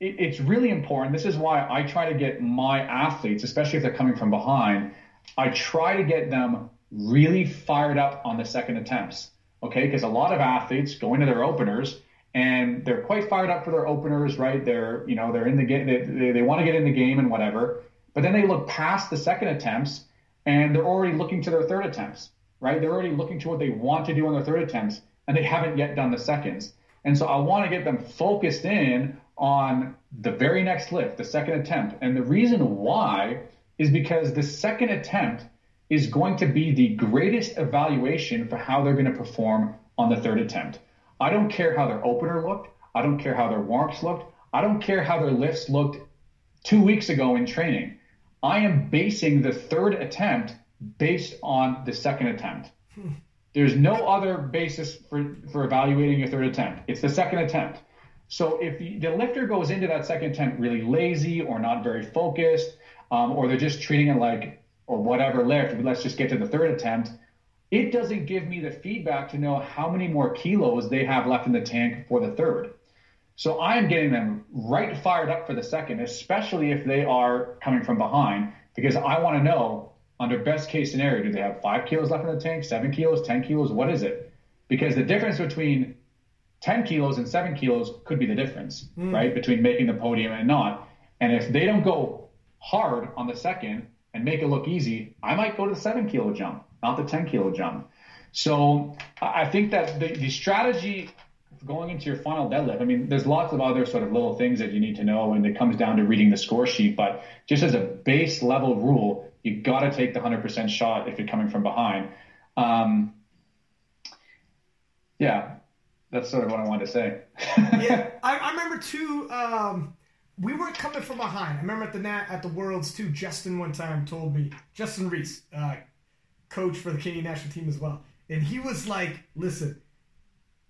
It's really important. This is why I try to get my athletes, especially if they're coming from behind, I try to get them really fired up on the second attempts, okay? Because a lot of athletes go into their openers and they're quite fired up for their openers, right? They're, you know, they're in the game, they, they, they want to get in the game and whatever, but then they look past the second attempts and they're already looking to their third attempts, right? They're already looking to what they want to do on their third attempts and they haven't yet done the seconds. And so I want to get them focused in on the very next lift, the second attempt. And the reason why is because the second attempt is going to be the greatest evaluation for how they're going to perform on the third attempt. I don't care how their opener looked. I don't care how their warm-ups looked. I don't care how their lifts looked two weeks ago in training. I am basing the third attempt based on the second attempt. Hmm. There's no other basis for, for evaluating your third attempt. It's the second attempt. So if the, the lifter goes into that second attempt really lazy or not very focused, um, or they're just treating it like, or whatever lift, let's just get to the third attempt, it doesn't give me the feedback to know how many more kilos they have left in the tank for the third. So I am getting them right fired up for the second, especially if they are coming from behind, because I want to know, under best case scenario, do they have five kilos left in the tank, seven kilos, ten kilos? What is it? Because the difference between ten kilos and seven kilos could be the difference, mm. right? Between making the podium and not. And if they don't go hard on the second and make it look easy, I might go to the seven kilo jump, not the ten kilo jump. So I think that the, the strategy going into your final deadlift, I mean, there's lots of other sort of little things that you need to know, and it comes down to reading the score sheet, but just as a base level rule, you got to take the one hundred percent shot if you're coming from behind. Um, yeah, that's sort of what I wanted to say. yeah, I, I remember too, um, we weren't coming from behind. I remember at the at the Worlds too, Justin one time told me, Justin Reeson, uh, coach for the Canadian national team as well, and he was like, listen,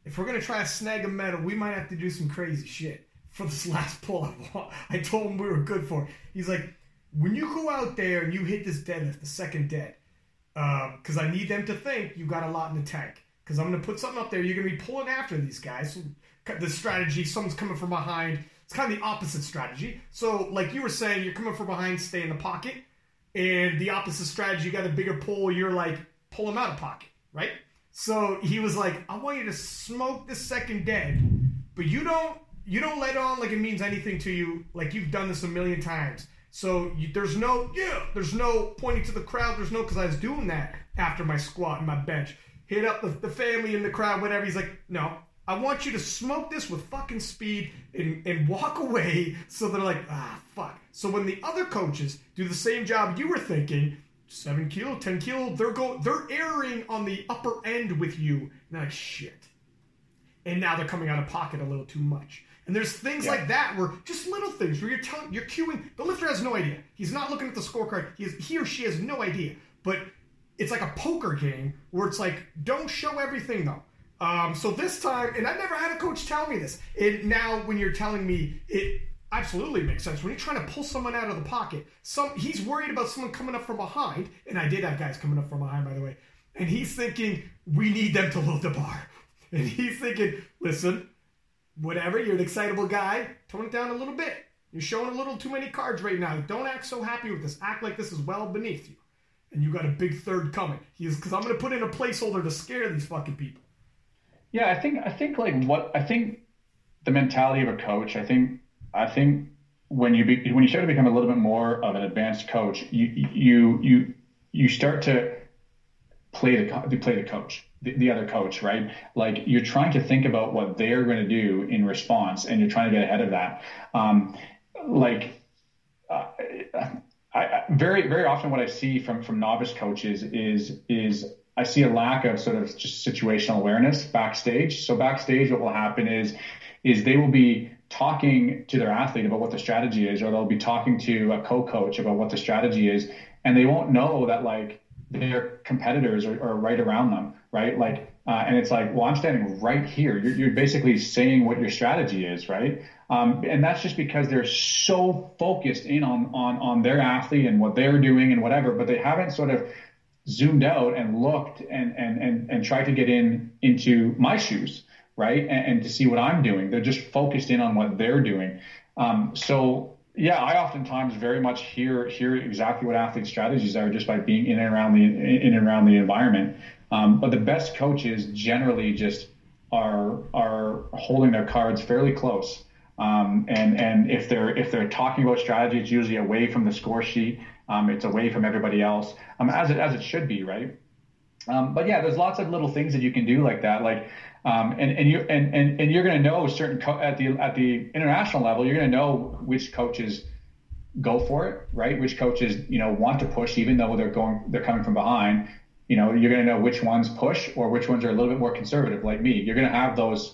if we're going to try to snag a medal, we might have to do some crazy shit for this last pull-up. I told him we were good for it. He's like, when you go out there and you hit this deadlift, the second dead, because um, I need them to think you got a lot in the tank. Because I'm going to put something up there. You're going to be pulling after these guys. So the strategy, someone's coming from behind. It's kind of the opposite strategy. So like you were saying, you're coming from behind, stay in the pocket. And the opposite strategy, you got a bigger pull, you're like, pull them out of pocket, right? So he was like, I want you to smoke the second dead, but you don't you don't let on like it means anything to you. Like you've done this a million times. So you, there's no, yeah, there's no pointing to the crowd. There's no, because I was doing that after my squat and my bench. Hit up the, the family in the crowd, whatever. He's like, no, I want you to smoke this with fucking speed and, and walk away. So they're like, ah, fuck. So when the other coaches do the same job you were thinking, seven kilo, ten kilo, they're go, they're erring on the upper end with you. And they're like, shit. And now they're coming out of pocket a little too much. And there's things yeah. like that where just little things where you're telling, you're cueing. The lifter has no idea. He's not looking at the scorecard. He, is, he or she has no idea. But it's like a poker game where it's like, don't show everything though. Um, so this time, and I've never had a coach tell me this. And now when you're telling me, it absolutely makes sense. When you're trying to pull someone out of the pocket, some he's worried about someone coming up from behind. And I did have guys coming up from behind, by the way. And he's thinking, we need them to load the bar. And he's thinking, listen, whatever, you're an excitable guy, tone it down a little bit. You're showing a little too many cards right now. Don't act so happy with this. Act like this is well beneath you. and you got a big third coming. He's because I'm going to put in a placeholder to scare these fucking people. Yeah, I think I think like what I think the mentality of a coach. I think I think when you be, when you start to become a little bit more of an advanced coach, you you you you start to play the play the coach, the, the other coach, right? Like you're trying to think about what they're going to do in response, and you're trying to get ahead of that. Um, like. Uh, I, very, very often what I see from, from novice coaches is, is I see a lack of sort of just situational awareness backstage. So backstage, what will happen is, is they will be talking to their athlete about what the strategy is, or they'll be talking to a co-coach about what the strategy is. And they won't know that like their competitors are, are right around them. Right. Like, uh, and it's like, well, I'm standing right here. You're, you're basically saying what your strategy is. Right. Um, and that's just because they're so focused in on, on, on their athlete and what they're doing and whatever, but they haven't sort of zoomed out and looked and, and, and, and tried to get in into my shoes. Right. And, and to see what I'm doing. They're just focused in on what they're doing. Um, so yeah, I oftentimes very much hear, hear exactly what athlete strategies are just by being in and around the, in and around the environment. Um, but the best coaches generally just are are holding their cards fairly close, um, and and if they're if they're talking about strategy, it's usually away from the score sheet. Um, it's away from everybody else, um, as it as it should be, right? Um, but yeah, there's lots of little things that you can do like that, like um, and and you and and, and you're going to know certain co- at the at the international level, you're going to know which coaches go for it, right? Which coaches you know want to push even though they're going they're coming from behind. You know, you're going to know which ones push or which ones are a little bit more conservative, like me. You're going to have those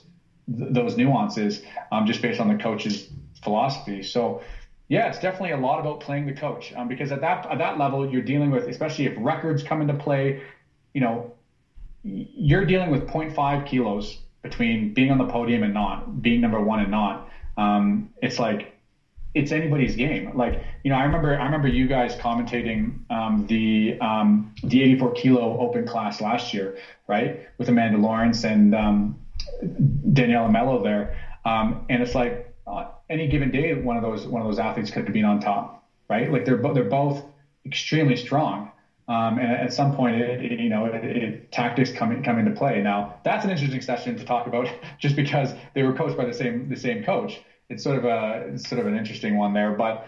th- those nuances um, just based on the coach's philosophy. So, yeah, it's definitely a lot about playing the coach um, because at that at that level, you're dealing with, especially if records come into play, you know, you're dealing with zero point five kilos between being on the podium and not, being number one and not. Um, it's like it's anybody's game. Like, you know, I remember, I remember you guys commentating, um, the, um, the eighty-four kilo open class last year, right. With Amanda Lawrence and, um, Danielle Mello there. Um, and it's like uh, any given day, one of those, one of those athletes could have been on top, right? Like they're both, they're both extremely strong. Um, and at some point, it, it, you know, it, it, tactics come in, come into play. Now that's an interesting session to talk about just because they were coached by the same, the same coach. It's sort of a it's sort of an interesting one there, but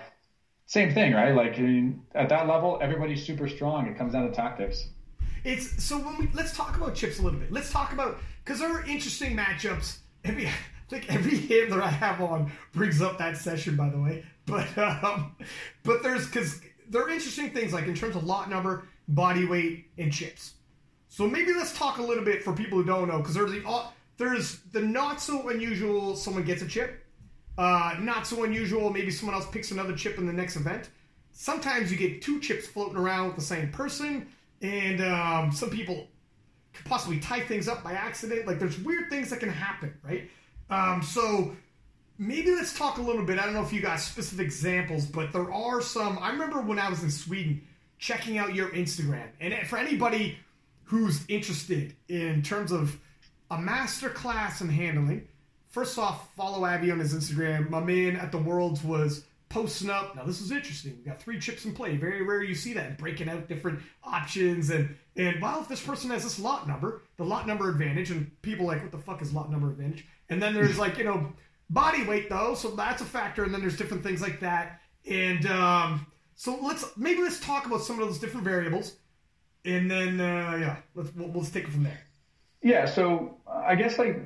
same thing, right? Like I mean, at that level, everybody's super strong. It comes down to tactics. It's so when we let's talk about chips a little bit. Let's talk about because there are interesting matchups. Every like every handler I have on brings up that session, by the way. But um, but there's because there are interesting things like in terms of lot number, body weight, and chips. So maybe let's talk a little bit for people who don't know because there's the there's the not so unusual someone gets a chip. Uh, not so unusual. Maybe someone else picks another chip in the next event. Sometimes you get two chips floating around with the same person, and um, some people could possibly tie things up by accident. Like there's weird things that can happen, right? Um, so maybe let's talk a little bit. I don't know if you got specific examples, but there are some. I remember when I was in Sweden checking out your Instagram, and for anybody who's interested in terms of a masterclass in handling. First off, follow Abby on his Instagram. My man at the Worlds was posting up. Now, this is interesting. We got three chips in play. Very rare you see that. Breaking out different options. And, and wow, if this person has this lot number, the lot number advantage. And people are like, what the fuck is lot number advantage? And then there's like, you know, body weight, though. So that's a factor. And then there's different things like that. And um, so let's maybe let's talk about some of those different variables. And then, uh, yeah, let's, we'll, let's take it from there. Yeah, so I guess like...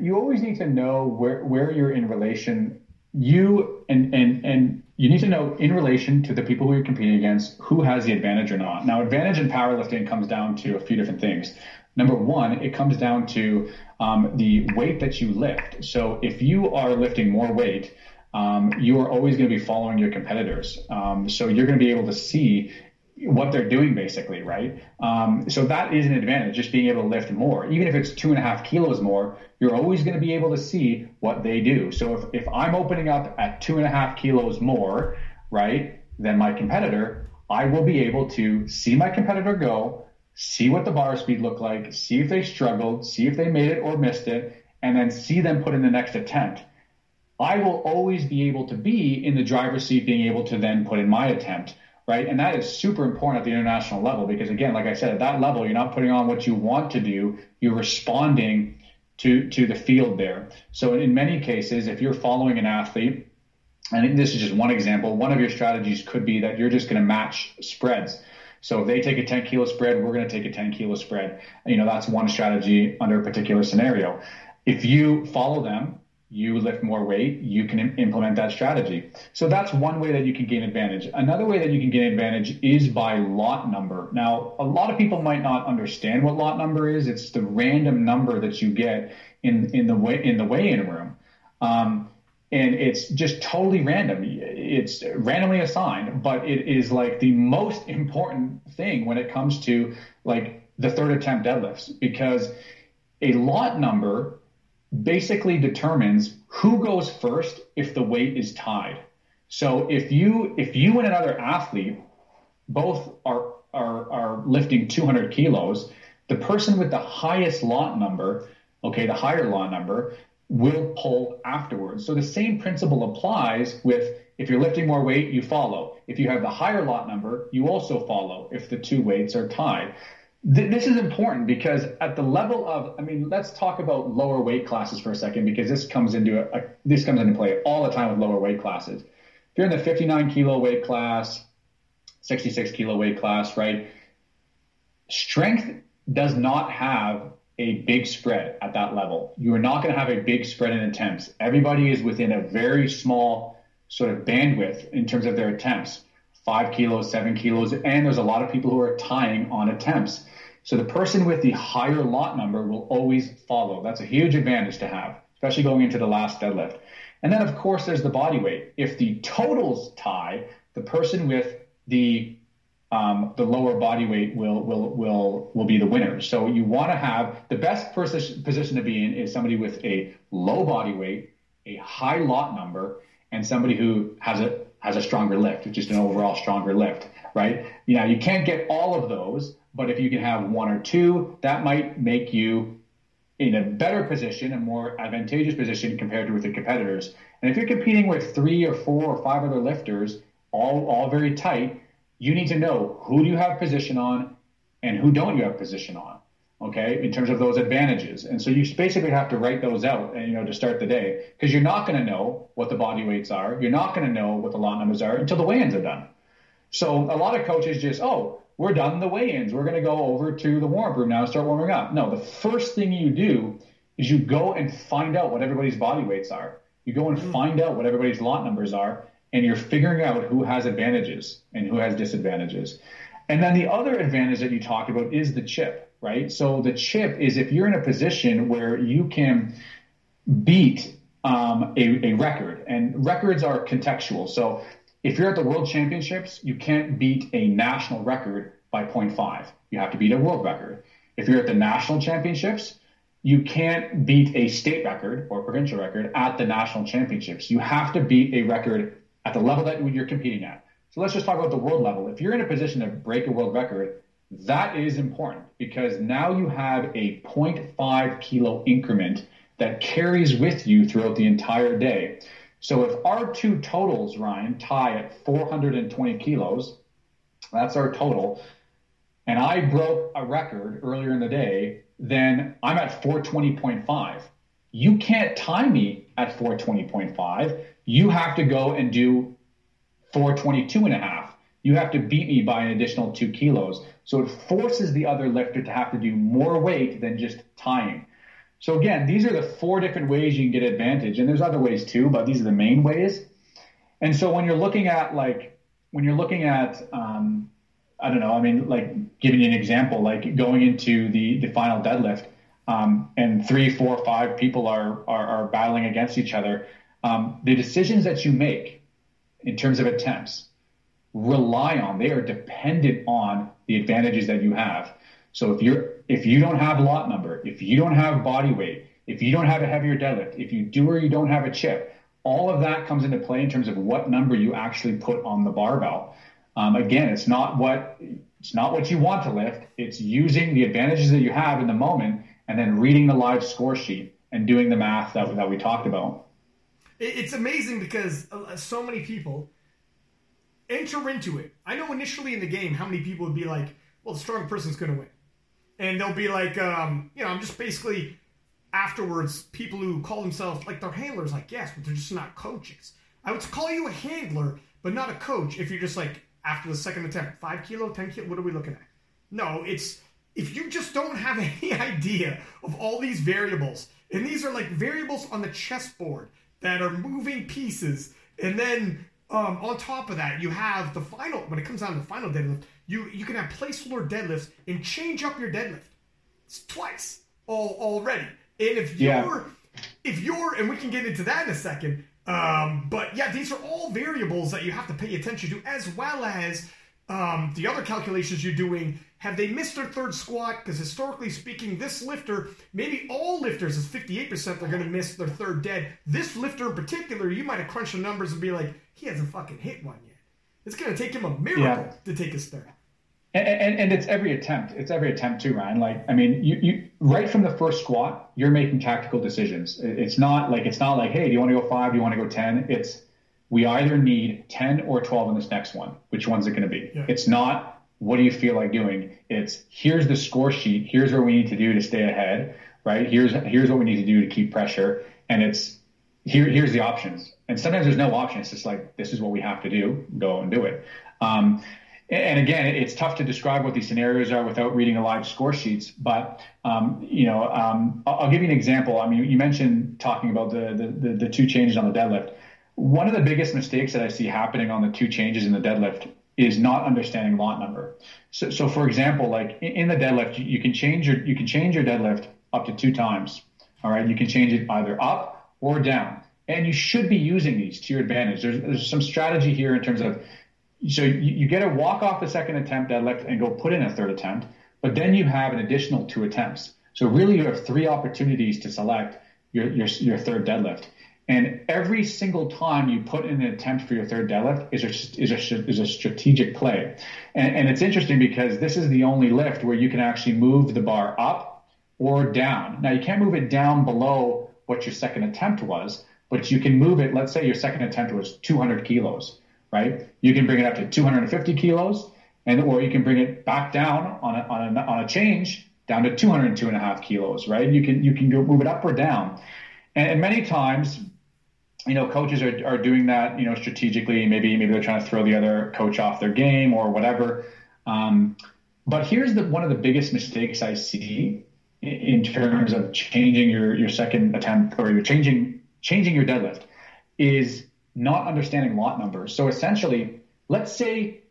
you always need to know where, where you're in relation. You and, and and you need to know in relation to the people who you're competing against who has the advantage or not. Now, advantage in powerlifting comes down to a few different things. Number one, it comes down to um, the weight that you lift. So if you are lifting more weight, um, you are always going to be following your competitors. Um, so you're going to be able to see what they're doing basically, right? Um, so that is an advantage, just being able to lift more. Even if it's two and a half kilos more, you're always going to be able to see what they do. So if, if I'm opening up at two and a half kilos more, right, than my competitor, I will be able to see my competitor go, see what the bar speed looked like, see if they struggled, see if they made it or missed it, and then see them put in the next attempt. I will always be able to be in the driver's seat being able to then put in my attempt. right? And that is super important at the international level because, again, like I said, at that level, you're not putting on what you want to do. You're responding to to the field there. So in many cases, if you're following an athlete, and this is just one example, one of your strategies could be that you're just going to match spreads. So if they take a ten kilo spread, we're going to take a ten kilo spread. You know, that's one strategy under a particular scenario. If you follow them, you lift more weight, you can im- implement that strategy. So that's one way that you can gain advantage. Another way that you can gain advantage is by lot number. Now, a lot of people might not understand what lot number is. It's the random number that you get in, in the weigh, in the weigh-in room. Um, and it's just totally random. It's randomly assigned, but it is like the most important thing when it comes to like the third attempt deadlifts, because a lot number basically determines who goes first if the weight is tied. So if you if you and another athlete both are are, are lifting two hundred kilos, the person with the highest lot number, okay, the higher lot number, will pull afterwards. So the same principle applies with if you're lifting more weight, you follow. If you have the higher lot number, you also follow if the two weights are tied. This is important because at the level of, I mean, let's talk about lower weight classes for a second, because this comes into a, a, this comes into play all the time with lower weight classes. If you're in the fifty-nine kilo weight class, sixty-six kilo weight class, right? Strength does not have a big spread at that level. You are not going to have a big spread in attempts. Everybody is within a very small sort of bandwidth in terms of their attempts. Five kilos, seven kilos, and there's a lot of people who are tying on attempts. So the person with the higher lot number will always follow. That's a huge advantage to have, especially going into the last deadlift. And then, of course, there's the body weight. If the totals tie, the person with the um, the lower body weight will will will will be the winner. So you want to have the best pers- position to be in is somebody with a low body weight, a high lot number, and somebody who has a has a stronger lift, just an overall stronger lift, right? You know, you can't get all of those, but if you can have one or two, that might make you in a better position, a more advantageous position compared to with your competitors. And if you're competing with three or four or five other lifters, all all very tight, you need to know who do you have position on and who don't you have position on, okay, in terms of those advantages. And so you basically have to write those out, and you know, to start the day, because you're not going to know what the body weights are. You're not going to know what the lot numbers are until the weigh-ins are done. So a lot of coaches just, oh, we're done the weigh-ins. We're going to go over to the warm-up room now and start warming up. No, the first thing you do is you go and find out what everybody's body weights are. You go and mm-hmm. find out what everybody's lot numbers are, and you're figuring out who has advantages and who has disadvantages. And then the other advantage that you talked about is the chip. Right. So the chip is if you're in a position where you can beat um, a, a record, and records are contextual. So if you're at the World Championships, you can't beat a national record by zero point five. You have to beat a world record. If you're at the National Championships, you can't beat a state record or provincial record at the National Championships. You have to beat a record at the level that you're competing at. So let's just talk about the world level. If you're in a position to break a world record, that is important because now you have a zero point five kilo increment that carries with you throughout the entire day. So if our two totals, Ryan, tie at four hundred twenty kilos, that's our total, and I broke a record earlier in the day, then I'm at four twenty point five. You can't tie me at four twenty point five. You have to go and do four twenty-two and a half. You have to beat me by an additional two kilos. So it forces the other lifter to have to do more weight than just tying. So again, these are the four different ways you can get advantage. And there's other ways too, but these are the main ways. And so when you're looking at like, when you're looking at, um, I don't know, I mean, like giving you an example, like going into the, the final deadlift um, and three, four, five people are, are, are battling against each other. Um, the decisions that you make in terms of attempts, rely on, they are dependent on the advantages that you have. So if you're, if you don't have lot number, if you don't have body weight, if you don't have a heavier deadlift, if you do or you don't have a chip, all of that comes into play in terms of what number you actually put on the barbell. Um, again, it's not what, it's not what you want to lift. It's using the advantages that you have in the moment and then reading the live score sheet and doing the math that, that we talked about. It's amazing because so many people, enter into it. I know initially in the game how many people would be like, well, the strong person's going to win. And they'll be like, um, you know, I'm just basically afterwards, people who call themselves, like they're handlers, like, yes, but they're just not coaches. I would call you a handler, but not a coach if you're just like, after the second attempt, five kilo, ten kilo, what are we looking at? No, it's, if you just don't have any idea of all these variables, and these are like variables on the chessboard that are moving pieces, and then um, on top of that, you have the final, when it comes down to the final deadlift, you, you can have placeholder deadlifts and change up your deadlift. It's twice all, already. And if you're, yeah. if you're, and we can get into that in a second, um, but yeah, these are all variables that you have to pay attention to, as well as um, the other calculations you're doing. Have they missed their third squat? Because historically speaking, this lifter, maybe all lifters is fifty-eight percent they're going to miss their third dead. This lifter in particular, you might have crunched the numbers and be like, he hasn't fucking hit one yet. It's going to take him a miracle yeah. to take his third. And, and, and it's every attempt. It's every attempt too, Ryan. Like, I mean, you, you right from the first squat, you're making tactical decisions. It's not like, it's not like, hey, do you want to go five? Do you want to go ten? It's, we either need ten or twelve in this next one. Which one's it going to be? Yeah. It's not, what do you feel like doing? It's here's the score sheet. Here's what we need to do to stay ahead, right? Here's here's what we need to do to keep pressure. And it's here. Here's the options. And sometimes there's no option. It's just like, this is what we have to do. Go and do it. Um, and again, it's tough to describe what these scenarios are without reading a live score sheets. But um, you know, um, I'll, I'll give you an example. I mean, you mentioned talking about the the, the the two changes on the deadlift. One of the biggest mistakes that I see happening on the two changes in the deadlift is not understanding lot number. So, so for example, like in the deadlift, you can change your you can change your deadlift up to two times. All right, you can change it either up or down, and you should be using these to your advantage. There's, there's some strategy here in terms of, so you, you get to walk off the second attempt deadlift and go put in a third attempt, but then you have an additional two attempts. So really, you have three opportunities to select your your, your third deadlift. And every single time you put in an attempt for your third deadlift is a, is a, is a strategic play. And, and it's interesting because this is the only lift where you can actually move the bar up or down. Now, you can't move it down below what your second attempt was, but you can move it. Let's say your second attempt was two hundred kilos, right? You can bring it up to two hundred fifty kilos, and or you can bring it back down on a, on a, on a change down to two hundred two and a half kilos, right? You can, you can go move it up or down. And, and many times, you know, coaches are, are doing that, you know, strategically. Maybe maybe they're trying to throw the other coach off their game or whatever. Um, but here's the one of the biggest mistakes I see in, in terms of changing your, your second attempt or you're changing changing your deadlift is not understanding lot numbers. So essentially, let's say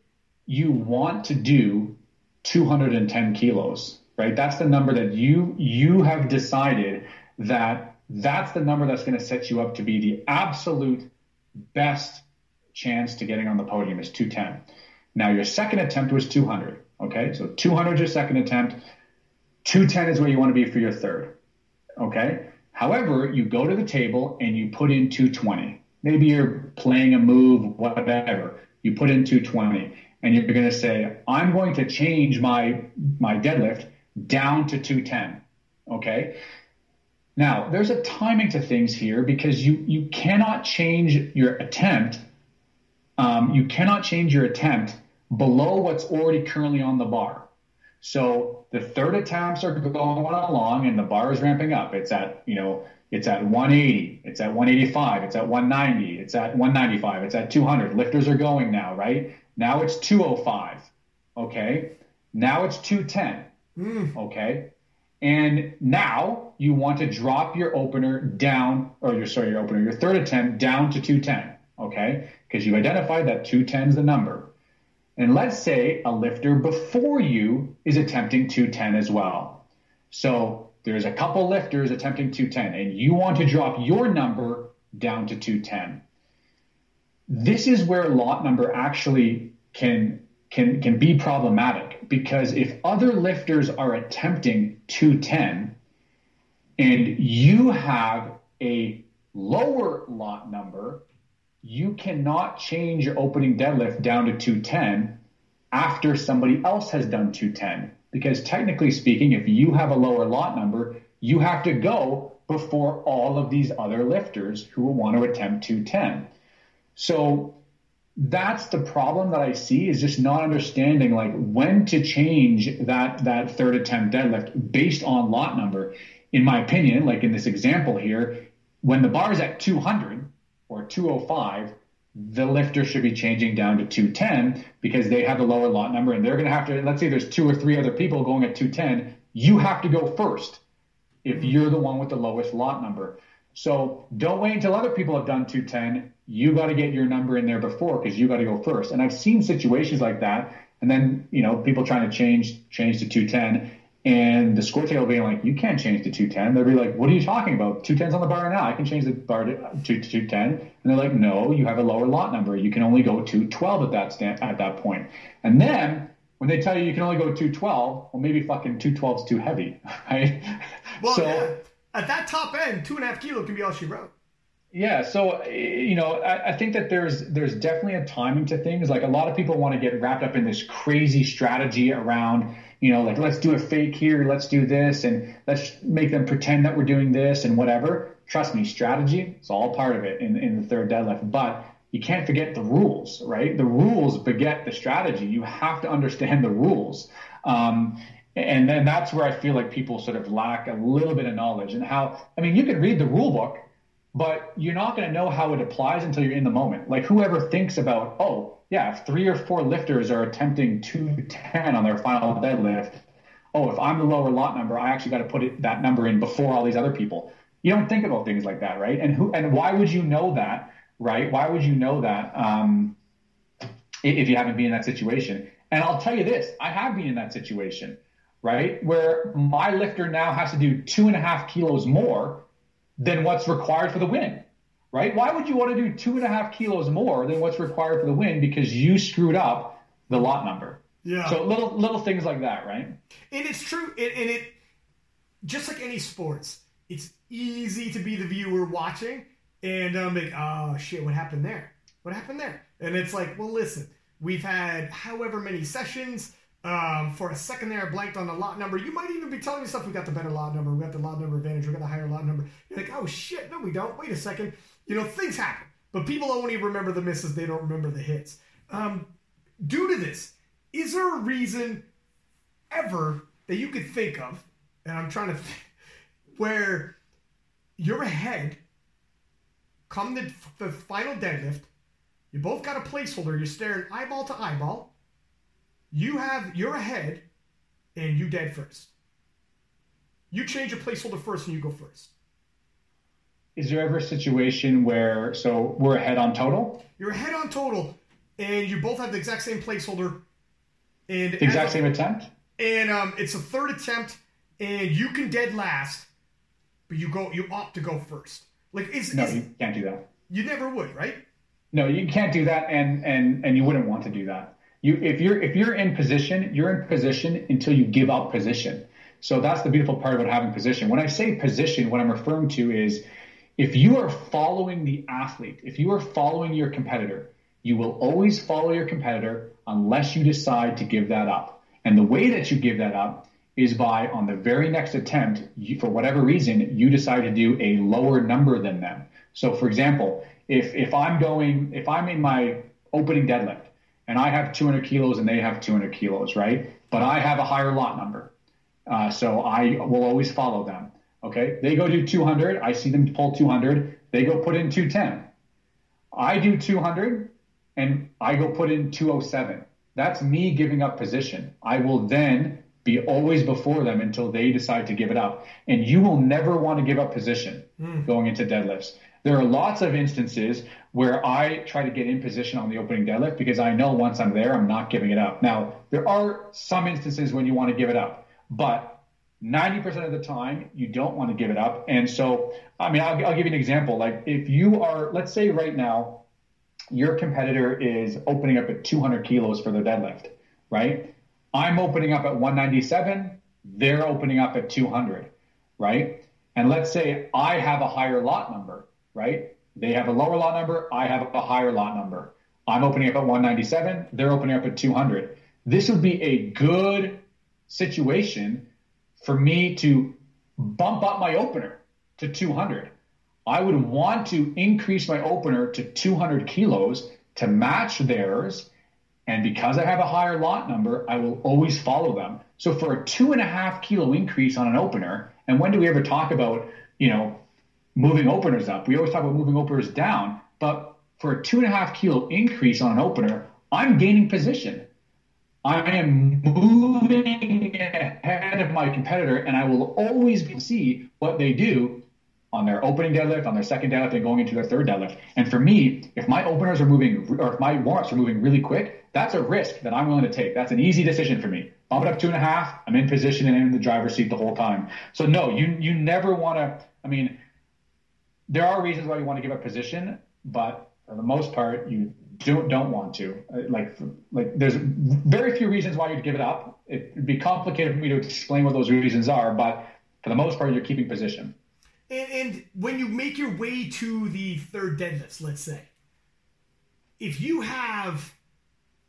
you want to do two hundred ten kilos, right? That's the number that you you have decided that. That's the number that's going to set you up to be the absolute best chance to getting on the podium is two ten. Now, your second attempt was two hundred, okay? So two hundred is your second attempt. two ten is where you want to be for your third, okay? However, you go to the table and you put in two twenty. Maybe you're playing a move, whatever. You put in two twenty, and you're going to say, I'm going to change my, my deadlift down to two ten, okay? Now, there's a timing to things here because you, you cannot change your attempt. Um, you cannot change your attempt below what's already currently on the bar. So the third attempts are going along and the bar is ramping up. It's at, you know, it's at one eighty, it's at one eighty-five, it's at one ninety, it's at one ninety-five, it's at two hundred. Lifters are going now, right? Now it's two oh five, okay? Now it's two ten, mm. okay? And now you want to drop your opener down, or your sorry, your opener, your third attempt down to two ten, okay? Because you identified that two ten is the number. And let's say a lifter before you is attempting two ten as well. So there's a couple lifters attempting two ten, and you want to drop your number down to two ten. This is where lot number actually can can can be problematic, because if other lifters are attempting two ten and you have a lower lot number, you cannot change your opening deadlift down to two ten after somebody else has done two ten, because technically speaking, if you have a lower lot number, you have to go before all of these other lifters who want to attempt two ten. So that's the problem that I see, is just not understanding like when to change that that third attempt deadlift based on lot number. In my opinion, like in this example here, when the bar is at two hundred or two oh five, the lifter should be changing down to two ten because they have the lower lot number, and they're going to have to, let's say there's two or three other people going at two ten, you have to go first if you're the one with the lowest lot number. So don't wait until other people have done two ten. You got to get your number in there before, because you got to go first. And I've seen situations like that. And then, you know, people trying to change, change to two ten, and the score table being like, you can't change to two ten. They'll be like, what are you talking about? two ten's on the bar now. I can change the bar to, to, to two ten. And they're like, no, you have a lower lot number. You can only go two twelve at that stand, at that point. And then when they tell you you can only go two twelve, well, maybe fucking two twelve's too heavy, right? Well, so, yeah, at that top end, two and a half kilo can be all she wrote. Yeah, so, you know, I, I think that there's there's definitely a timing to things. Like, a lot of people want to get wrapped up in this crazy strategy around, you know, like, let's do a fake here, let's do this, and let's make them pretend that we're doing this and whatever. Trust me, strategy, it's all part of it in, in the third deadlift. But you can't forget the rules, right? The rules beget the strategy. You have to understand the rules. Um And then that's where I feel like people sort of lack a little bit of knowledge. And how, I mean, you can read the rule book, but you're not going to know how it applies until you're in the moment. Like, whoever thinks about, oh, yeah, if three or four lifters are attempting two ten on their final deadlift, oh, if I'm the lower lot number, I actually got to put it, that number in before all these other people. You don't think about things like that, right? And who, and why would you know that, right? Why would you know that um, if you haven't been in that situation? And I'll tell you this, I have been in that situation, right? Where my lifter now has to do two and a half kilos more than what's required for the win, right? Why would you want to do two and a half kilos more than what's required for the win? Because you screwed up the lot number. Yeah. So little, little things like that, right? And it's true. And, and it, just like any sports, it's easy to be the viewer watching and um, like, oh shit, what happened there? What happened there? And it's like, well, listen, we've had however many sessions. Um, for a second there, I blanked on the lot number. You might even be telling yourself, we got the better lot number, we got the lot number advantage, we got the higher lot number. You're like, oh shit, no we don't, wait a second. You know, things happen. But people only remember the misses, they don't remember the hits. Um, due to this, is there a reason ever that you could think of, and I'm trying to think, where you're ahead, come the, the final deadlift, you both got a placeholder, you're staring eyeball to eyeball, You have, you're ahead, and you dead first. You change a placeholder first, and you go first. Is there ever a situation where, so we're ahead on total? You're ahead on total, and you both have the exact same placeholder. And the exact same attempt? And um, it's a third attempt, and you can dead last, but you go, you opt to go first. Like, is, no, is, you can't do that. You never would, right? No, you can't do that, and and and you wouldn't want to do that. You, if you're if you're in position, you're in position until you give up position. So that's the beautiful part about having position. When I say position, what I'm referring to is if you are following the athlete, if you are following your competitor, you will always follow your competitor unless you decide to give that up. And the way that you give that up is by, on the very next attempt, you, for whatever reason, you decide to do a lower number than them. So, for example, if if I'm going, if I'm in my opening deadlift, and I have two hundred kilos and they have two hundred kilos, right? But I have a higher lot number. Uh, so I will always follow them, okay? They go do two hundred. I see them pull two hundred. They go put in two ten. I do two hundred and I go put in two oh seven. That's me giving up position. I will then be always before them until they decide to give it up. And you will never want to give up position mm. going into deadlifts. There are lots of instances where I try to get in position on the opening deadlift because I know once I'm there, I'm not giving it up. Now, there are some instances when you want to give it up, but ninety percent of the time, you don't want to give it up. And so, I mean, I'll, I'll give you an example. Like if you are, let's say right now, your competitor is opening up at two hundred kilos for their deadlift, right? I'm opening up at one ninety-seven. They're opening up at two hundred, right? And let's say I have a higher lot number. Right? They have a lower lot number. I have a higher lot number. I'm opening up at one ninety-seven. They're opening up at two hundred. This would be a good situation for me to bump up my opener to two hundred. I would want to increase my opener to two hundred kilos to match theirs. And because I have a higher lot number, I will always follow them. So for a two and a half kilo increase on an opener, and when do we ever talk about, you know, moving openers up? We always talk about moving openers down, but for a two and a half kilo increase on an opener, I'm gaining position. I am moving ahead of my competitor, and I will always see what they do on their opening deadlift, on their second deadlift, and going into their third deadlift. And for me, if my openers are moving, or if my warm-ups are moving really quick, that's a risk that I'm willing to take. That's an easy decision for me. Bump it up two and a half, I'm in position and I'm in the driver's seat the whole time. So no, you you never want to, I mean, there are reasons why you want to give up position, but for the most part, you don't don't want to. Like, like there's very few reasons why you'd give it up. It'd be complicated for me to explain what those reasons are, but for the most part, you're keeping position. And, and when you make your way to the third deadlifts, let's say, if you have,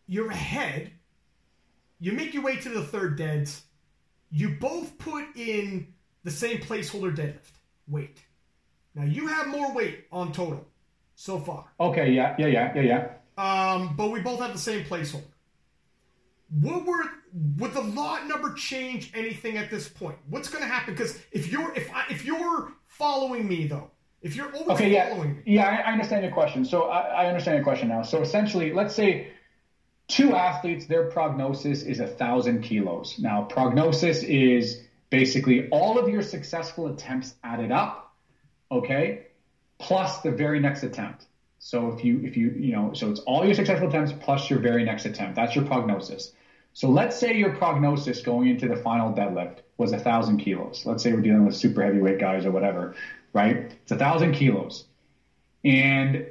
you're ahead, you make your way to the third deads, you both put in the same placeholder deadlift weight. Now you have more weight on total so far. Okay, yeah, yeah, yeah, yeah, yeah. Um, but we both have the same placeholder. What were would the lot number change anything at this point? What's going to happen? Because if you're if I, if you're following me though, if you're always okay, yeah, following me, yeah, I, I understand your question. So I, I understand your question now. So essentially, let's say two athletes, their prognosis is a thousand kilos. Now, prognosis is basically all of your successful attempts added up, okay, plus the very next attempt. So if you if you you know, so it's all your successful attempts plus your very next attempt. That's your prognosis. So let's say your prognosis going into the final deadlift was one thousand kilos. Let's say we're dealing with super heavyweight guys or whatever, right? It's one thousand kilos. And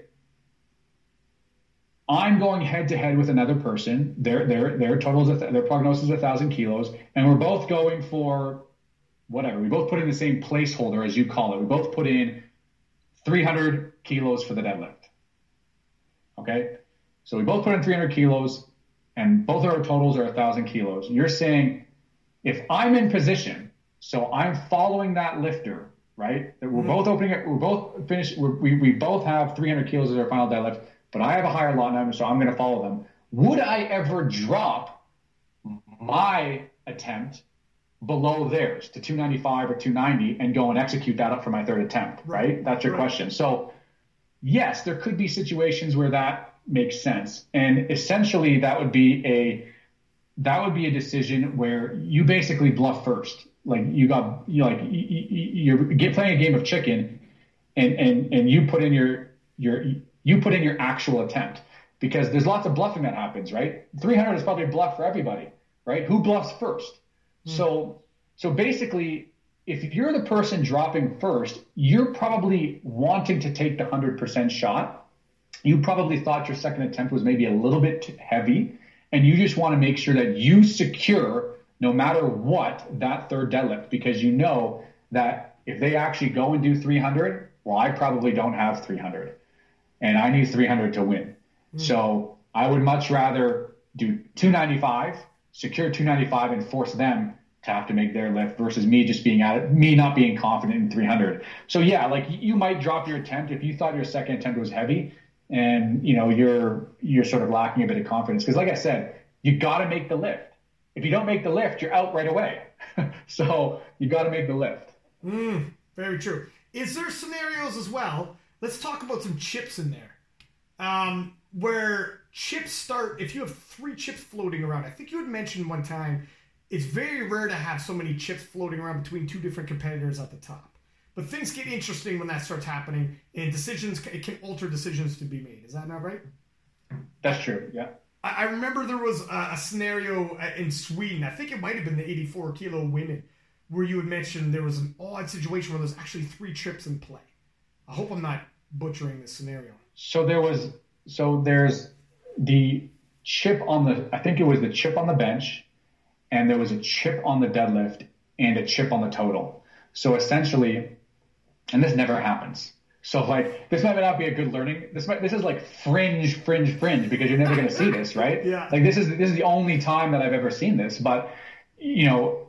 I'm going head-to-head with another person. Their their their totals, their prognosis is one thousand kilos, and we're both going for whatever. We both put in the same placeholder, as you call it. We both put in three hundred kilos for the deadlift. Okay? So we both put in three hundred kilos, and both of our totals are one thousand kilos. You're saying, if I'm in position, so I'm following that lifter, right? We're mm-hmm. both opening it. We're both finished. We're, we we both have three hundred kilos as our final deadlift, but I have a higher lot number, so I'm going to follow them. Would I ever drop my attempt below theirs to two ninety-five or two ninety and go and execute that up for my third attempt, right? That's your right. question. So yes, there could be situations where that makes sense. And essentially that would be a, that would be a decision where you basically bluff first. Like you got, you like you're playing a game of chicken and, and, and you put in your, your, you put in your actual attempt, because there's lots of bluffing that happens, right? three hundred is probably a bluff for everybody, right? Who bluffs first? Mm-hmm. So, so basically, if you're the person dropping first, you're probably wanting to take the one hundred percent shot. You probably thought your second attempt was maybe a little bit too heavy, and you just want to make sure that you secure, no matter what, that third deadlift, because you know that if they actually go and do three hundred, well, I probably don't have three hundred, and I need three hundred to win. Mm-hmm. So I would much rather do two ninety-five, secure two ninety-five, and force them to have to make their lift versus me just being at it, me not being confident in three hundred. So yeah, like you might drop your attempt if you thought your second attempt was heavy and you know, you're, you're sort of lacking a bit of confidence. Cause like I said, you got to make the lift. If you don't make the lift, you're out right away. So you got to make the lift. Mm, very true. Is there scenarios as well? Let's talk about some chips in there. Um, where chips start, if you have three chips floating around, I think you had mentioned one time, it's very rare to have so many chips floating around between two different competitors at the top. But things get interesting when that starts happening, and decisions, it can alter decisions to be made. Is that not right? That's true, yeah. I, I remember there was a, a scenario in Sweden, I think it might have been the eighty-four kilo women, where you had mentioned there was an odd situation where there's actually three chips in play. I hope I'm not butchering this scenario. So there was, so there's the chip on the, I think it was the chip on the bench, and there was a chip on the deadlift and a chip on the total. So essentially, and this never happens. So like, this might not be a good learning. This might, this is like fringe, fringe, fringe, because you're never going to see this, right? Yeah. Like this is, this is the only time that I've ever seen this, but you know,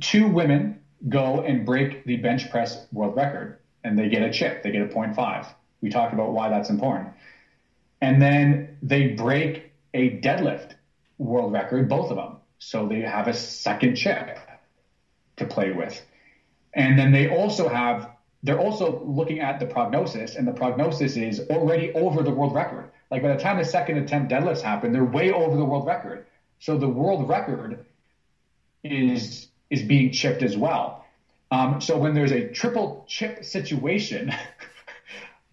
two women go and break the bench press world record and they get a chip, they get a point five. We talked about why that's important. And then they break a deadlift world record, both of them. So they have a second chip to play with. And then they also have, they're also looking at the prognosis, and the prognosis is already over the world record. Like by the time the second attempt deadlifts happen, they're way over the world record. So the world record is is being chipped as well. Um, so when there's a triple chip situation,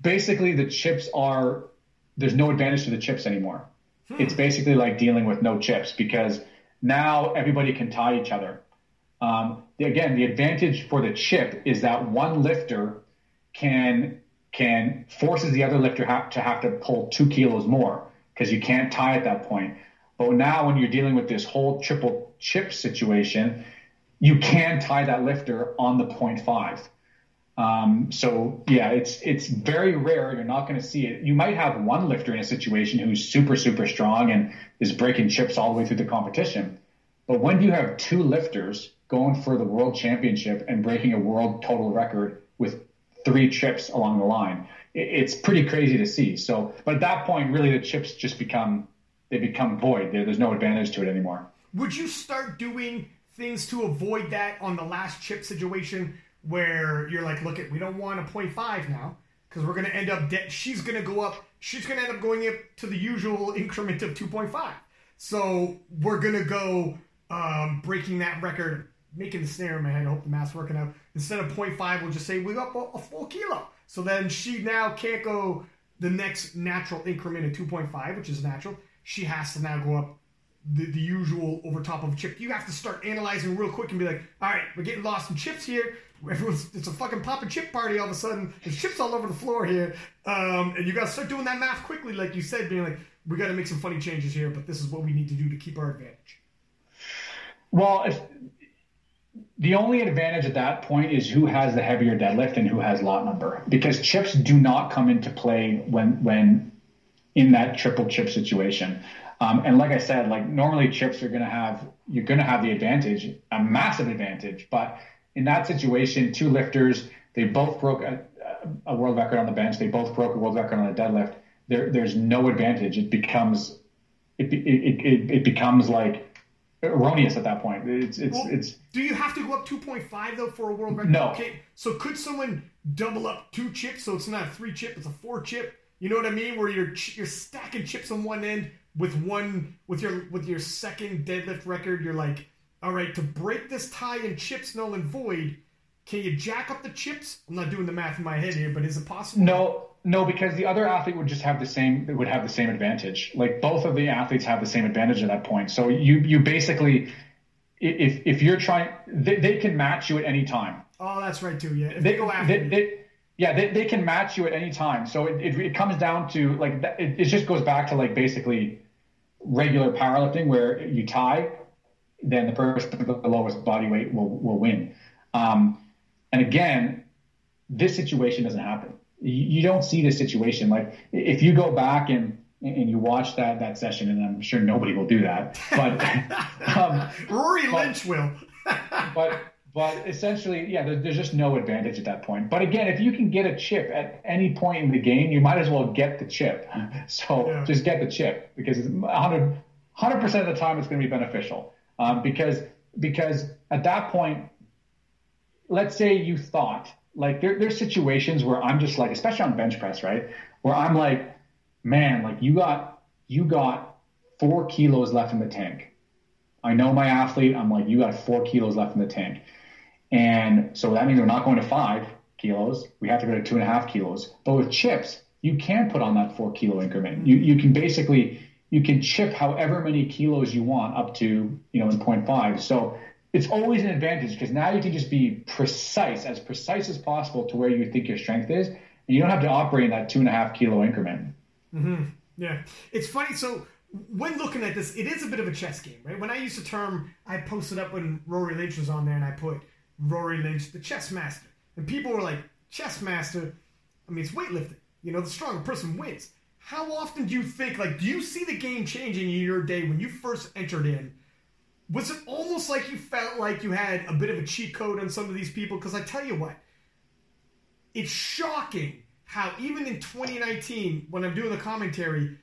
basically the chips are, there's no advantage to the chips anymore. Hmm. It's basically like dealing with no chips, because now everybody can tie each other. Um, again, the advantage for the chip is that one lifter can can forces the other lifter have to have to pull two kilos more, because you can't tie at that point. But now when you're dealing with this whole triple chip situation, you can tie that lifter on the point five. Um, so yeah, it's it's very rare. You're not going to see it. You might have one lifter in a situation who's super, super strong and is breaking chips all the way through the competition. But when you have two lifters going for the world championship and breaking a world total record with three chips along the line, it's pretty crazy to see. So, but at that point, really the chips just become, they become void. There, there's no advantage to it anymore. Would you start doing things to avoid that on the last chip situation, where you're like, look, at we don't want a point five now, because we're going to end up, de- she's going to go up, she's going to end up going up to the usual increment of two point five. So we're going to go um, breaking that record, making the snare in my head, I hope the math's working out. Instead of point five, we'll just say we got a full kilo. So then she now can't go the next natural increment of two point five, which is natural. She has to now go up the, the usual over top of chip. You have to start analyzing real quick and be like, all right, we're getting lost in chips here. Everyone's, it's a fucking pop and chip party all of a sudden. There's chips all over the floor here. Um, and you got to start doing that math quickly, like you said, being like, we got to make some funny changes here, but this is what we need to do to keep our advantage. Well, if, the only advantage at that point is who has the heavier deadlift and who has lot number, because chips do not come into play when when in that triple chip situation. Um, and like I said, like normally chips are going to have, you're going to have the advantage, a massive advantage, but in that situation, two lifters, they both broke a, a world record on the bench. They both broke a world record on the deadlift. There, there's no advantage. It becomes, it it it, it becomes like erroneous at that point. It's it's well, it's. Do you have to go up two point five though for a world record? No. Okay. So could someone double up two chips? So it's not a three chip, it's a four chip. You know what I mean? Where you're you're stacking chips on one end with one with your with your second deadlift record. You're like, all right, to break this tie in chips null and void, can you jack up the chips? I'm not doing the math in my head here, but is it possible? No, no, because the other athlete would just have the same would have the same advantage. Like both of the athletes have the same advantage at that point. So you you basically, if if you're trying, they, they can match you at any time. Oh, that's right too. Yeah, if they, they go after. They, you. They, yeah, they they can match you at any time. So it it, it comes down to like that, it, it just goes back to like basically regular powerlifting where you tie. Then the person with the lowest body weight will, will win. Um, and again, this situation doesn't happen. You, you don't see this situation. Like if you go back and, and you watch that, that session, and I'm sure nobody will do that, but um, Rory Lynch but, will, but, but essentially, yeah, there, there's just no advantage at that point. But again, if you can get a chip at any point in the game, you might as well get the chip. So yeah. Just get the chip, because it's one hundred, one hundred percent of the time it's going to be beneficial. Um, because because at that point, let's say you thought, like there, there's situations where I'm just like, especially on bench press, right, where I'm like, man, like you got you got four kilos left in the tank. I know my athlete. I'm like, you got four kilos left in the tank. And so that means we're not going to five kilos. We have to go to two and a half kilos. But with chips, you can put on that four kilo increment. You you can basically – you can chip however many kilos you want up to, you know, in point five. So it's always an advantage, because now you can just be precise, as precise as possible to where you think your strength is. And you don't have to operate in that two and a half kilo increment. Mm-hmm. Yeah. It's funny. So when looking at this, it is a bit of a chess game, right? When I used the term, I posted up when Rory Lynch was on there, and I put Rory Lynch, the chess master. And people were like, chess master? I mean, it's weightlifting. You know, the stronger person wins. How often do you think, like, do you see the game changing in your day when you first entered in? Was it almost like you felt like you had a bit of a cheat code on some of these people? Because I tell you what, it's shocking how even in twenty nineteen, when I'm doing the commentary,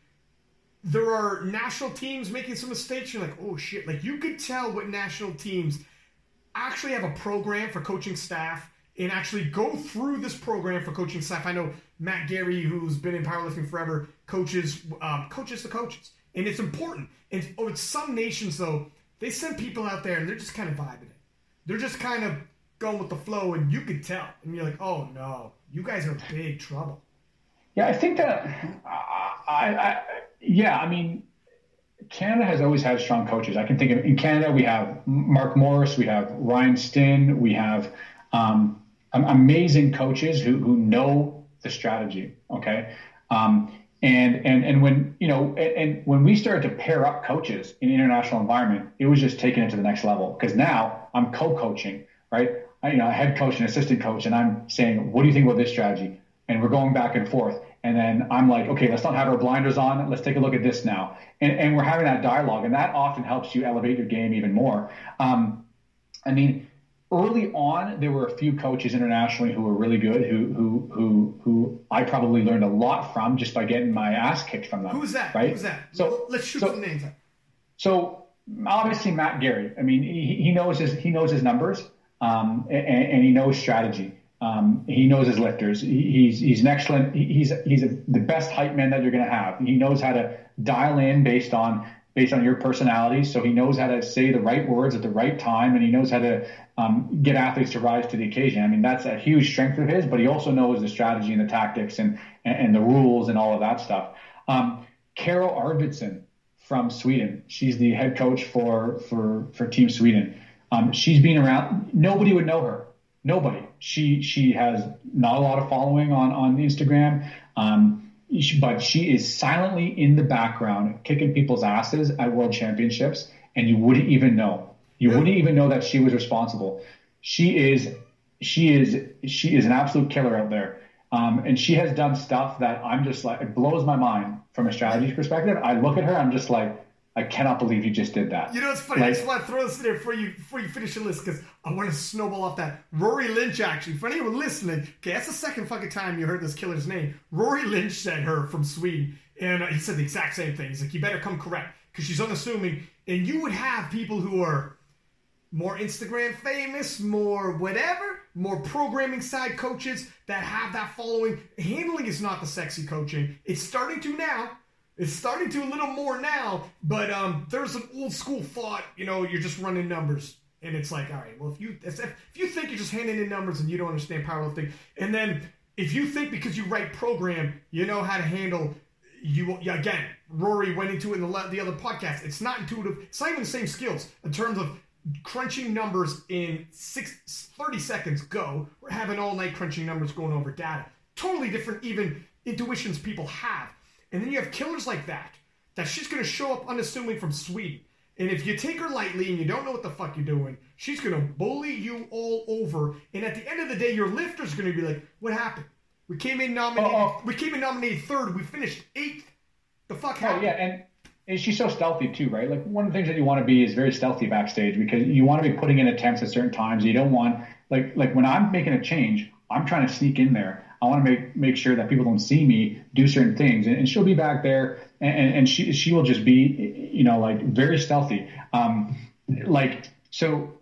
there are national teams making some mistakes. You're like, oh shit. Like, you could tell what national teams actually have a program for coaching staff and actually go through this program for coaching staff. I know Matt Gary, who's been in powerlifting forever, coaches um, coaches the coaches. And it's important. And oh, it's some nations, though, they send people out there and they're just kind of vibing it. They're just kind of going with the flow, and you can tell. And you're like, oh, no, you guys are in big trouble. Yeah, I think that uh, I, I – yeah, I mean, Canada has always had strong coaches. I can think of – in Canada, we have Mark Morris. We have Ryan Stinn. We have um, amazing coaches who, who know the strategy, okay? Um, and, and and when, you know, and, and when we started to pair up coaches in an international environment, it was just taking it to the next level, because now I'm co-coaching, right? I, you know, a head coach and assistant coach, and I'm saying, what do you think about this strategy? And we're going back and forth. And then I'm like, okay, let's not have our blinders on. Let's take a look at this now. And, and we're having that dialogue, and that often helps you elevate your game even more. Um, I mean, early on, there were a few coaches internationally who were really good, who who who who I probably learned a lot from just by getting my ass kicked from them. Who's that? Right? Who's that? So let's shoot so, some names up. So obviously Matt Gary. I mean, he, he knows his he knows his numbers, um, and, and he knows strategy. Um, he knows his lifters. He, he's he's an excellent. He's he's a, the best hype man that you're going to have. He knows how to dial in based on based on your personality. So he knows how to say the right words at the right time, and he knows how to um, get athletes to rise to the occasion. I mean, that's a huge strength of his. But he also knows the strategy and the tactics and and, and the rules and all of that stuff. Um, Carol Arvidsson from Sweden. She's the head coach for for for Team Sweden. Um, she's been around. Nobody would know her. Nobody. She she has not a lot of following on, on Instagram, um, she, but she is silently in the background kicking people's asses at world championships, and you wouldn't even know. You yeah. wouldn't even know that she was responsible. She is she is she is an absolute killer out there, um, and she has done stuff that I'm just like, it blows my mind from a strategy perspective. I look at her, I'm just like, I cannot believe you just did that. You know, it's funny. Like, I just want to throw this in there before you, before you finish your list, because I want to snowball off that. Rory Lynch, actually, for anyone listening, okay, that's the second fucking time you heard this killer's name. Rory Lynch said her from Sweden, and he said the exact same thing. He's like, you better come correct, because she's unassuming. And you would have people who are more Instagram famous, more whatever, more programming side coaches that have that following. Handling is not the sexy coaching. It's starting to now. It's starting to a little more now, but um, there's an old school thought, you know, you're just running numbers. And it's like, all right, well, if you if, if you think you're just handing in numbers and you don't understand powerlifting, and then if you think because you write program, you know how to handle, you yeah, again, Rory went into it in the, the other podcast. It's not intuitive. It's not even the same skills in terms of crunching numbers in six, thirty seconds go, or having all night crunching numbers going over data. Totally different even intuitions people have. And then you have killers like that, that she's going to show up unassuming from Sweden. And if you take her lightly and you don't know what the fuck you're doing, she's going to bully you all over. And at the end of the day, your lifter's going to be like, what happened? We came in nominated oh, oh. We came in nominated third. We finished eighth. The fuck happened? Oh, yeah, and, and she's so stealthy too, right? Like, one of the things that you want to be is very stealthy backstage, because you want to be putting in attempts at certain times. You don't want – like like when I'm making a change, I'm trying to sneak in there. I want to make, make sure that people don't see me do certain things. And, and she'll be back there, and, and she she will just be, you know, like very stealthy. Um, like, so,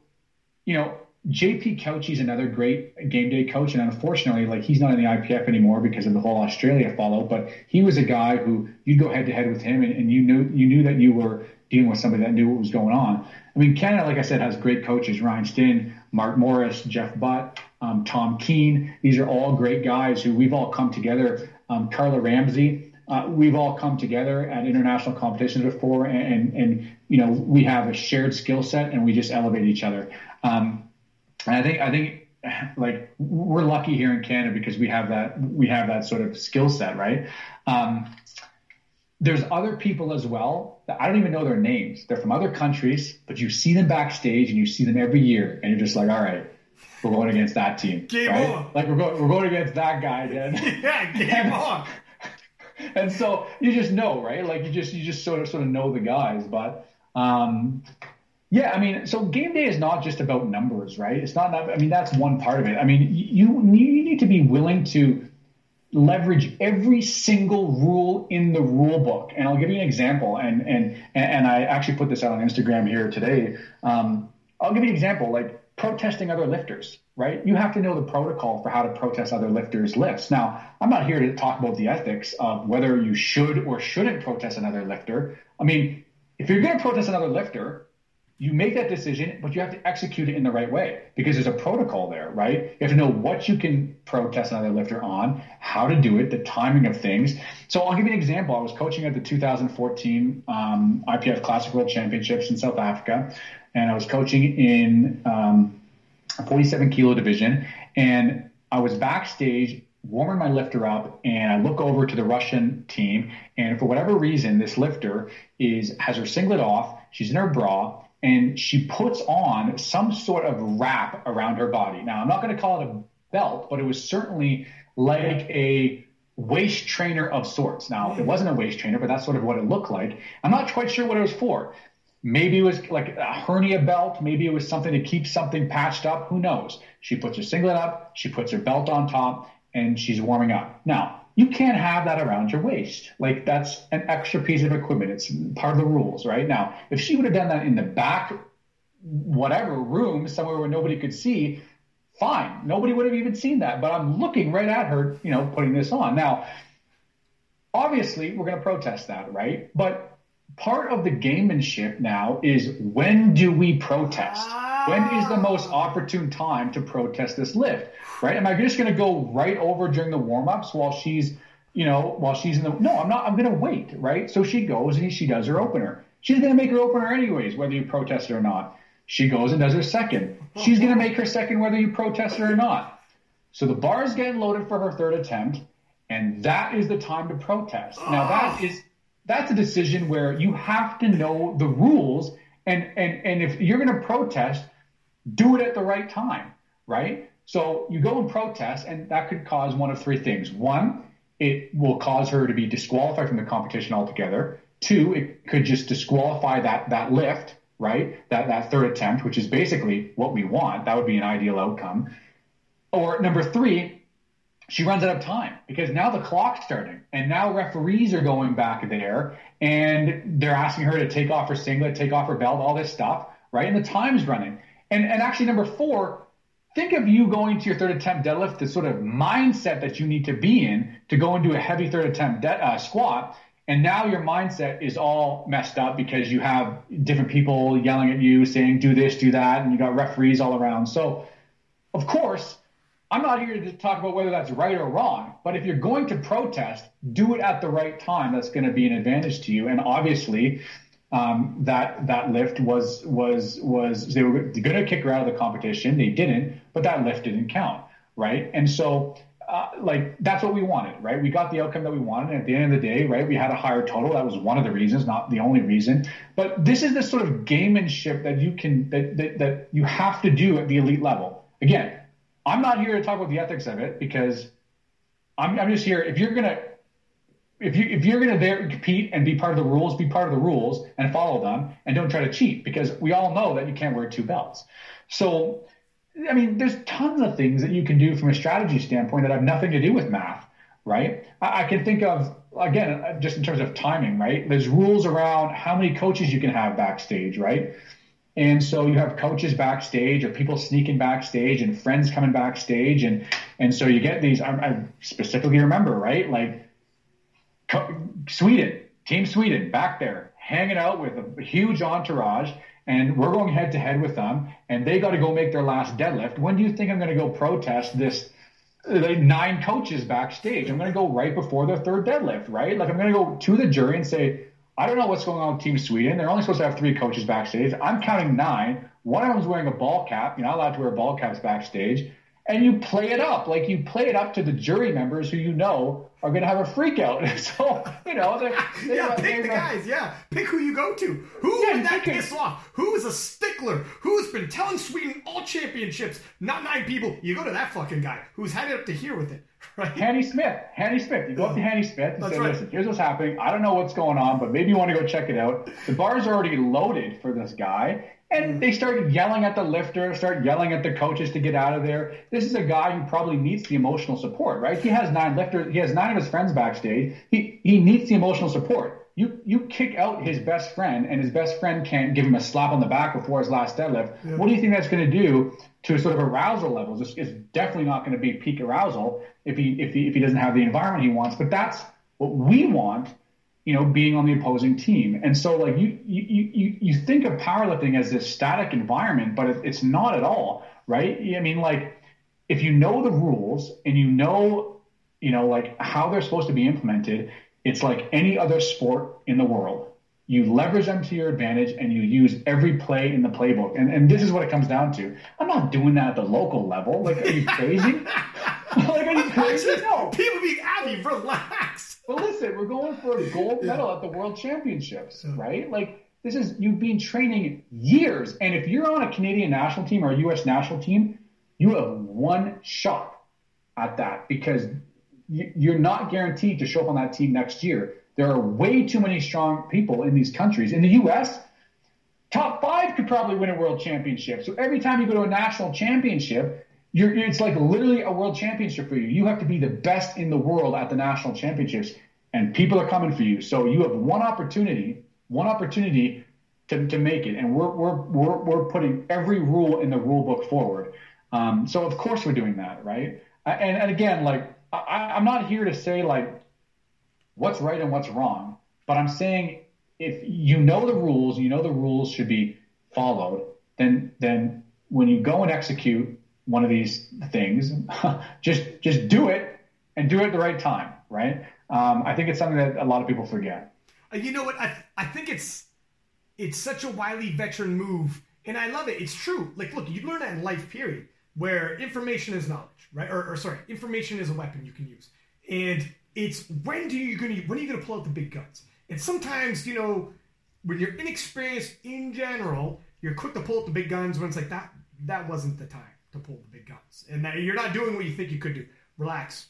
you know, J P Couchie's another great game day coach. And unfortunately, like, he's not in the I P F anymore because of the whole Australia follow. But he was a guy who you'd go head to head with him, and, and you knew you knew that you were dealing with somebody that knew what was going on. I mean, Canada, like I said, has great coaches. Ryan Stinn, Mark Morris, Jeff Butt, Um, Tom Keane. These are all great guys who we've all come together. Um, Carla Ramsey, uh, we've all come together at international competitions before, and, and, and you know, we have a shared skill set, and we just elevate each other. Um, and I think I think like we're lucky here in Canada because we have that we have that sort of skill set, right? Um, there's other people as well that I don't even know their names. They're from other countries, but you see them backstage, and you see them every year, and you're just like, all right, we're going against that team. Game right? on. Like, we're going, we're going against that guy, then. Yeah, game and, on. And so you just know, right? Like, you just you just sort of sort of know the guys. But um, yeah, I mean, so game day is not just about numbers, right? It's not. I mean, that's one part of it. I mean, you you need to be willing to leverage every single rule in the rule book. And I'll give you an example. And, and, and I actually put this out on Instagram here today. Um, I'll give you an example, like protesting other lifters, right? You have to know the protocol for how to protest other lifters' lifts. Now, I'm not here to talk about the ethics of whether you should or shouldn't protest another lifter. I mean, if you're going to protest another lifter, you make that decision, but you have to execute it in the right way because there's a protocol there, right? You have to know what you can protest another lifter on, how to do it, the timing of things. So I'll give you an example. I was coaching at the two thousand fourteen um, I P F Classic World Championships in South Africa, and I was coaching in um, a forty-seven kilo division, and I was backstage warming my lifter up, and I look over to the Russian team, and for whatever reason, this lifter is has her singlet off, she's in her bra, and she puts on some sort of wrap around her body. Now, I'm not going to call it a belt, but it was certainly like a waist trainer of sorts. Now, it wasn't a waist trainer, but that's sort of what it looked like. I'm not quite sure what it was for. Maybe it was like a hernia belt. Maybe it was something to keep something patched up. Who knows? She puts her singlet up. She puts her belt on top, and she's warming up. Now, you can't have that around your waist. Like, that's an extra piece of equipment. It's part of the rules, right? Now, if she would have done that in the back, whatever room, somewhere where nobody could see, fine. Nobody would have even seen that. But I'm looking right at her, you know, putting this on. Now, obviously, we're going to protest that, right? But part of the gamemanship now is, when do we protest? When is the most opportune time to protest this lift, right? Am I just going to go right over during the warm-ups while she's, you know, while she's in the – no, I'm not. I'm going to wait, right? So she goes and she does her opener. She's going to make her opener anyways, whether you protest it or not. She goes and does her second. She's going to make her second whether you protest it or not. So the bar is getting loaded for her third attempt, and that is the time to protest. Now, that is that's a decision where you have to know the rules, and, and, and if you're going to protest – do it at the right time, right? So you go and protest, and that could cause one of three things. One, it will cause her to be disqualified from the competition altogether. Two, it could just disqualify that that lift, right? That that third attempt, which is basically what we want. That would be an ideal outcome. Or number three, she runs out of time because now the clock's starting, and now referees are going back there, and they're asking her to take off her singlet, take off her belt, all this stuff, right? And the time's running. And, and actually, number four, think of you going to your third attempt deadlift, the sort of mindset that you need to be in to go and do a heavy third attempt de- uh, squat. And now your mindset is all messed up because you have different people yelling at you saying, do this, do that. And you got referees all around. So, of course, I'm not here to talk about whether that's right or wrong. But if you're going to protest, do it at the right time. That's going to be an advantage to you. And obviously, Um, that that lift was was was they were going to kick her out of the competition. They didn't, but that lift didn't count, right? And so, uh, like, that's what we wanted, right? We got the outcome that we wanted. And at the end of the day, right, we had a higher total. That was one of the reasons, not the only reason. But this is the sort of gamemanship that you can that that, that you have to do at the elite level. Again, I'm not here to talk about the ethics of it because I'm I'm just here. If you're gonna If, you, if you're going to compete and be part of the rules, be part of the rules and follow them, and don't try to cheat, because we all know that you can't wear two belts. So, I mean, there's tons of things that you can do from a strategy standpoint that have nothing to do with math, right? I, I can think of, again, just in terms of timing, right? There's rules around how many coaches you can have backstage, right? And so you have coaches backstage or people sneaking backstage and friends coming backstage. And, and so you get these, I, I specifically remember, right? Like, Sweden, Team Sweden, back there, hanging out with a huge entourage, and we're going head-to-head with them, and they got to go make their last deadlift. When do you think I'm going to go protest this like, nine coaches backstage? I'm going to go right before their third deadlift, right? Like, I'm going to go to the jury and say, I don't know what's going on with Team Sweden. They're only supposed to have three coaches backstage. I'm counting nine. One of them's wearing a ball cap. You're not allowed to wear ball caps backstage. And you play it up, like you play it up to the jury members who you know are going to have a freak out. So, you know, they're, they're, yeah, pick they're, the guys, yeah, pick who you go to. Who yeah, would that piss off? Who is a stickler? Who's been telling Sweden all championships, not nine people? You go to that fucking guy who's headed up to here with it, right? Hanne Smith, Hanne Smith. You go up to Hanne Smith and That's say, right. Listen, here's what's happening. I don't know what's going on, but maybe you want to go check it out. The bar's already loaded for this guy. And they started yelling at the lifter, started yelling at the coaches to get out of there. This is a guy who probably needs the emotional support, right? He has nine lifters. He has nine of his friends backstage. He he needs the emotional support. You you kick out his best friend, and his best friend can't give him a slap on the back before his last deadlift. Yeah. What do you think that's going to do to sort of arousal levels? It's, it's definitely not going to be peak arousal if he if he if he doesn't have the environment he wants. But that's what we want, you know, being on the opposing team. And so, like, you you you you think of powerlifting as this static environment, but it's not at all, right? I mean, like, if you know the rules and you know you know like how they're supposed to be implemented. It's like any other sport in the world. You leverage them to your advantage and you use every play in the playbook. And and this is what it comes down to. I'm not doing that at the local level. Like, are you crazy? Like, are you crazy? No. People be happy, relax. But listen, we're going for a gold medal yeah. at the World Championships, right? Like, this is, you've been training years. And if you're on a Canadian national team or a U S national team, you have one shot at that, because you're not guaranteed to show up on that team next year. There are way too many strong people in these countries. In the U S, top five could probably win a world championship. So every time you go to a national championship, you're, it's like literally a world championship for you. You have to be the best in the world at the national championships, and people are coming for you. So you have one opportunity, one opportunity to, to make it. And we're, we're, we're, we're putting every rule in the rule book forward. Um, so of course we're doing that, right? And, and again, like, I, I'm not here to say, like, what's right and what's wrong, but I'm saying if you know the rules, you know the rules should be followed, then then when you go and execute one of these things, just just do it and do it at the right time, right? Um, I think it's something that a lot of people forget. You know what? I I think it's it's such a wily veteran move, and I love it. It's true. Like, look, you learn that in life, period, where information is knowledge. Right, or, or sorry, information is a weapon you can use, and it's when do you gonna when are you gonna pull out the big guns? And sometimes, you know, when you're inexperienced in general, you're quick to pull out the big guns when it's like that that wasn't the time to pull the big guns, and that you're not doing what you think you could do. Relax,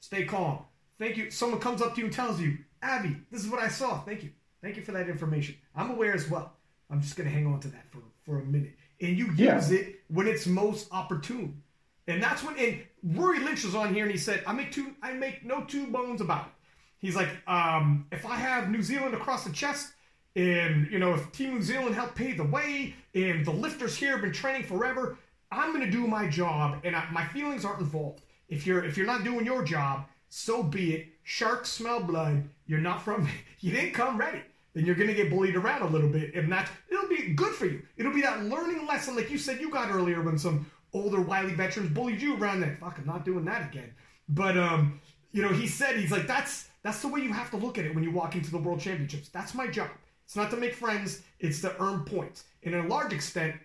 stay calm. Thank you. Someone comes up to you and tells you, Abby, this is what I saw. Thank you, thank you for that information. I'm aware as well. I'm just gonna hang on to that for for a minute, and you use yeah. it when it's most opportune. And that's when, and Rory Lynch was on here and he said, I make two, I make no two bones about it. He's like, um, if I have New Zealand across the chest, and, you know, if Team New Zealand helped pave the way, and the lifters here have been training forever, I'm going to do my job, and I, my feelings aren't involved. If you're, if you're not doing your job, so be it. Sharks smell blood. You're not from, you didn't come ready. Then you're going to get bullied around a little bit. If not, it'll be good for you. It'll be that learning lesson like you said you got earlier when some older wily veterans bullied you around that. Fuck, I'm not doing that again. But, um, you know, he said, he's like, that's that's the way you have to look at it when you walk into the World Championships. That's my job. It's not to make friends. It's to earn points. And in a large extent,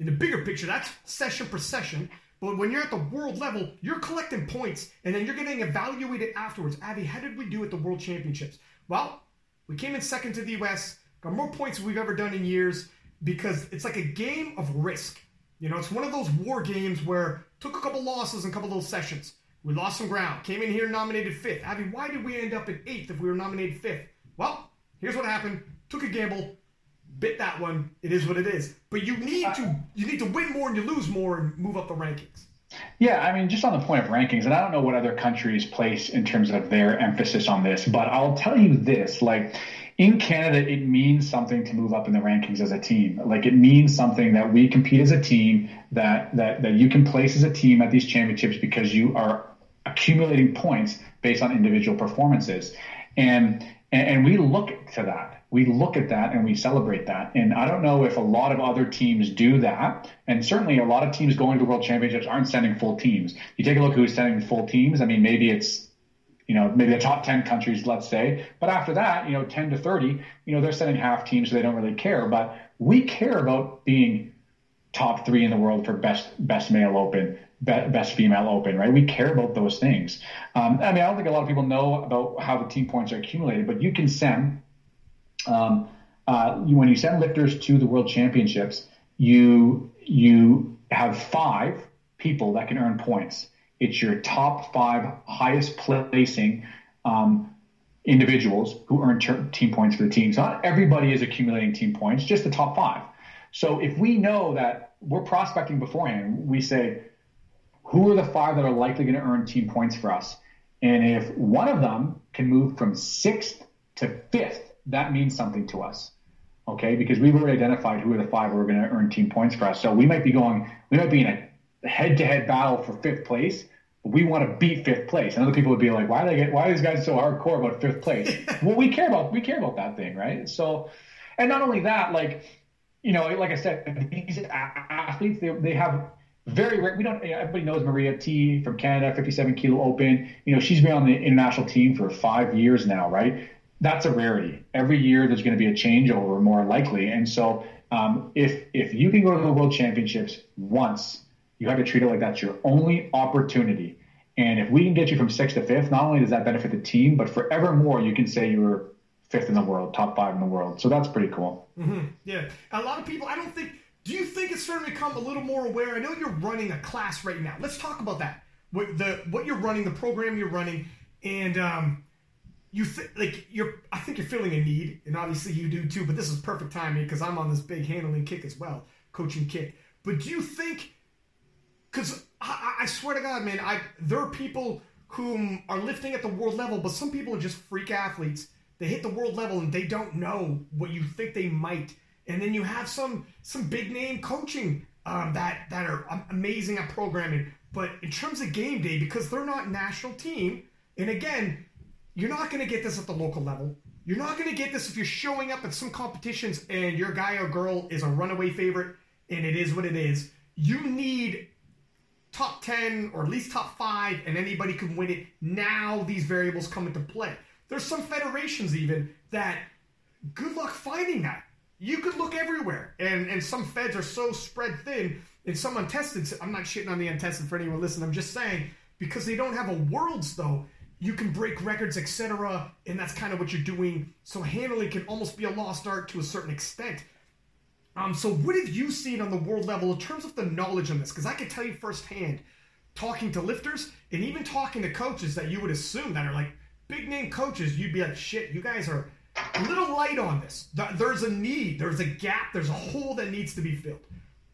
in the bigger picture, that's session per session. But when you're at the world level, you're collecting points, and then you're getting evaluated afterwards. Abby, how did we do at the World Championships? Well, we came in second to the U S, got more points than we've ever done in years, because it's like a game of risk. You know, it's one of those war games where took a couple losses and a couple little sessions. We lost some ground. Came in here nominated fifth. Abby, why did we end up at eighth if we were nominated fifth? Well, here's what happened. Took a gamble, bit that one. It is what it is. But you need to you need to win more and you lose more and move up the rankings. Yeah, I mean, just on the point of rankings, and I don't know what other countries place in terms of their emphasis on this, but I'll tell you this, like, in Canada, it means something to move up in the rankings as a team. Like, it means something that we compete as a team, that that that you can place as a team at these championships because you are accumulating points based on individual performances. And and we look to that. We look at that and we celebrate that. And I don't know if a lot of other teams do that. And certainly a lot of teams going to World Championships aren't sending full teams. You take a look who's sending full teams. I mean, maybe it's, you know, maybe the top ten countries, let's say. But after that, you know, ten to thirty, you know, they're sending half teams, so they don't really care. But we care about being top three in the world for best best male open, be, best female open, right? We care about those things. Um, I mean, I don't think a lot of people know about how the team points are accumulated, but you can send, um, uh, when you send lifters to the World Championships, you you have five people that can earn points. It's your top five highest placing um, individuals who earn ter- team points for the team. So not everybody is accumulating team points, just the top five. So if we know that we're prospecting beforehand, we say, who are the five that are likely going to earn team points for us? And if one of them can move from sixth to fifth, that means something to us, okay? Because we've already identified who are the five who are going to earn team points for us. So we might be going, we might be in a head-to-head battle for fifth place, but we want to beat fifth place. And other people would be like, why are they get, why are these guys so hardcore about fifth place? Well, we care about, we care about that thing, right? So, and not only that, like, you know, like I said, these athletes, they, they have very rare, we don't, everybody knows Maria T from Canada, fifty-seven kilo open. You know, she's been on the international team for five years now, right? That's a rarity. Every year there's going to be a changeover, more likely. And so um, if if you can go to the World Championships once, you have to treat it like that's your only opportunity. And if we can get you from sixth to fifth, not only does that benefit the team, but forevermore you can say you were fifth in the world, top five in the world. So that's pretty cool. Mm-hmm. Yeah. A lot of people, I don't think, do you think it's starting to become a little more aware? I know you're running a class right now. Let's talk about that. What, the, what you're running, the program you're running, and um, – You th- like you're. I think you're feeling a need, and obviously you do too. But this is perfect timing because I'm on this big handling kick as well, coaching kick. But do you think? Because I, I swear to God, man, I there are people whom are lifting at the world level, but some people are just freak athletes. They hit the world level and they don't know what you think they might. And then you have some some big name coaching um, that that are amazing at programming, but in terms of game day, because they're not national team, and again. You're not going to get this at the local level. You're not going to get this if you're showing up at some competitions and your guy or girl is a runaway favorite and it is what it is. You need top ten or at least top five and anybody can win it. Now these variables come into play. There's some federations even that good luck finding that. You could look everywhere. And, and some feds are so spread thin and some untested. I'm not shitting on the untested for anyone listening. I'm just saying because they don't have a worlds though. You can break records, et cetera, and that's kind of what you're doing. So handling can almost be a lost art to a certain extent. Um, so what have you seen on the world level in terms of the knowledge on this? Because I can tell you firsthand, talking to lifters and even talking to coaches that you would assume that are like big-name coaches, you'd be like, shit, you guys are a little light on this. There's a need. There's a gap. There's a hole that needs to be filled.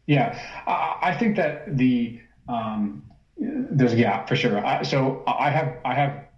Yeah. I think that the um, – there's a gap for sure. I, so I have I have –